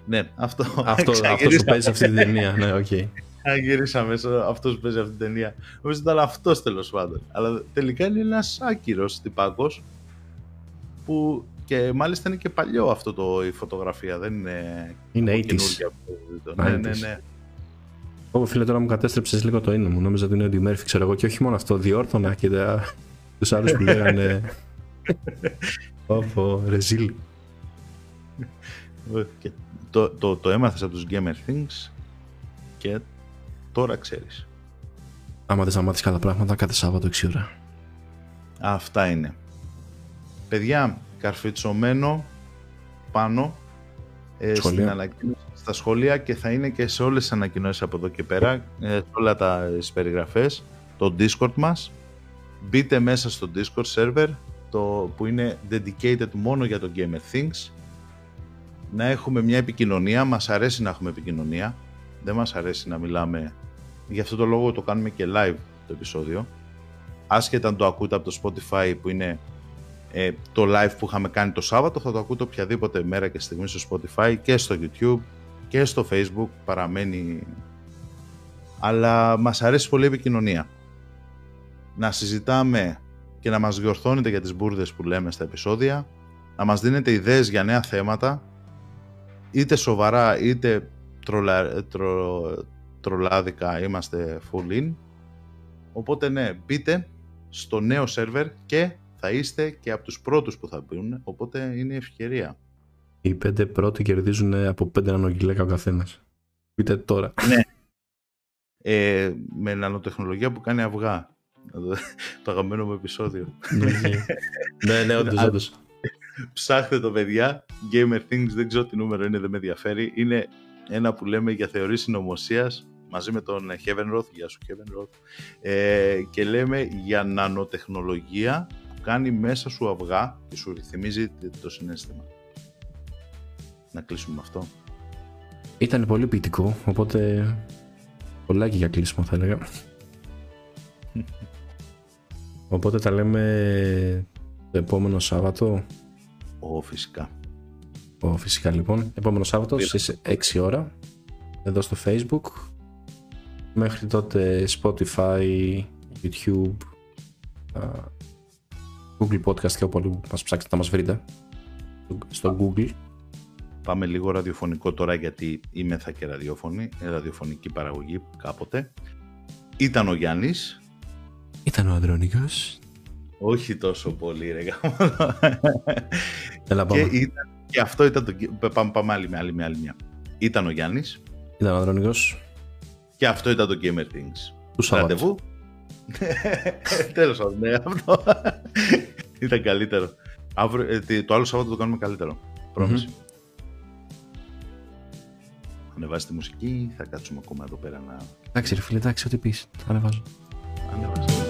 Ναι, αυτό. Αυτός που παίζει αυτή την ταινία, ναι, οκ. Να γυρίσαμε σε αυτός που παίζει αυτή την ταινία. Νομίζω ήταν αυτός τέλος πάντων. Αλλά τελικά είναι ένας άκυρος τυπάκος που και μάλιστα είναι και παλιό αυτό η φωτογραφία. Δεν είναι. Είναι 80's. Ναι, ναι, ναι. Ω, φίλε, τώρα μου κατέστρεψες λίγο το είναι μου. Νόμιζα ότι είναι ο Ντι Μέρφυ, ξέρω εγώ. Και όχι μόνο αυτό, διόρθωνα και τους άλλους που λέγανε. Ωπω, ρεζίλ. Το έμαθες από τους Gamer Things και τώρα ξέρεις. Άμα θες να μάθεις καλά πράγματα, κάθε Σάββατο 6 ώρα. Αυτά είναι. Παιδιά, καρφιτσωμένο πάνω στην ανακοίνωση, στα σχολεία, και θα είναι και σε όλες τις ανακοινώσεις από εδώ και πέρα, σε όλα τα περιγραφές, το Discord μας. Μπείτε μέσα στο Discord server, που είναι dedicated μόνο για το Gamer Things. Να έχουμε μια επικοινωνία, μας αρέσει να έχουμε επικοινωνία, δεν μας αρέσει να μιλάμε, γι' αυτό το λόγο το κάνουμε και live το επεισόδιο, άσχετα αν το ακούτε από το Spotify που είναι το live που είχαμε κάνει το Σάββατο, θα το ακούτε οποιαδήποτε μέρα και στιγμή στο Spotify και στο YouTube και στο Facebook παραμένει, αλλά μας αρέσει πολύ η επικοινωνία, να συζητάμε και να μας διορθώνετε για τις μπουρδες που λέμε στα επεισόδια, να μας δίνετε ιδέες για νέα θέματα, είτε σοβαρά είτε τρολάδικα, είμαστε full in. Οπότε ναι, μπείτε στο νέο σερβερ και θα είστε και από τους πρώτους που θα μπουν, οπότε είναι ευκαιρία. Οι 5 πρώτοι κερδίζουν από 5 νανογυλαίκα ο καθένας. Πείτε τώρα. Ναι. Με νανοτεχνολογία που κάνει αυγά. Το αγαπημένο μου επεισόδιο. Ναι, όντως. Ψάχτε το, παιδιά. Gamer Things, δεν ξέρω τι νούμερο είναι, δεν με ενδιαφέρει. Είναι ένα που λέμε για θεωρίες συνωμοσίας μαζί με τον Heavenroth. Γεια σου, Heavenroth. Και λέμε για νανοτεχνολογία που κάνει μέσα σου αυγά και σου ρυθμίζει το συναίσθημα. Να κλείσουμε αυτό. Ήταν πολύ ποιητικό, οπότε πολλάκι για κλείσιμο θα έλεγα. Οπότε τα λέμε το επόμενο Σάββατο. Φυσικά λοιπόν. Επόμενο Σάββατο στις 6 ώρα εδώ στο Facebook. Μέχρι τότε Spotify, YouTube, Google Podcast και όπου αλλού μας ψάξετε να μας βρείτε. Στο Google. Πάμε λίγο ραδιοφωνικό τώρα, γιατί είμεθα και ραδιοφωνική παραγωγή κάποτε. Ήταν ο Γιάννης. Ήταν ο Ανδρονίκος. Όχι τόσο πολύ, ρε γαμόλο. Έλα, πάμε. Και αυτό ήταν το... Πάμε άλλη μια. Ήταν ο Γιάννης. Ήταν ο Ανδρονικός. Και αυτό ήταν το Gamer Things. Του Σαββάτου. Τέλος πάντων, ναι, αυτό. Ήταν καλύτερο. Το άλλο Σαββάτο το κάνουμε καλύτερο. Πρόμιση. Ανεβάζει τη μουσική, θα κάτσουμε ακόμα εδώ πέρα να... Εντάξει ρε φίλε, εντάξει, ό,τι πεις. Ανεβάζω.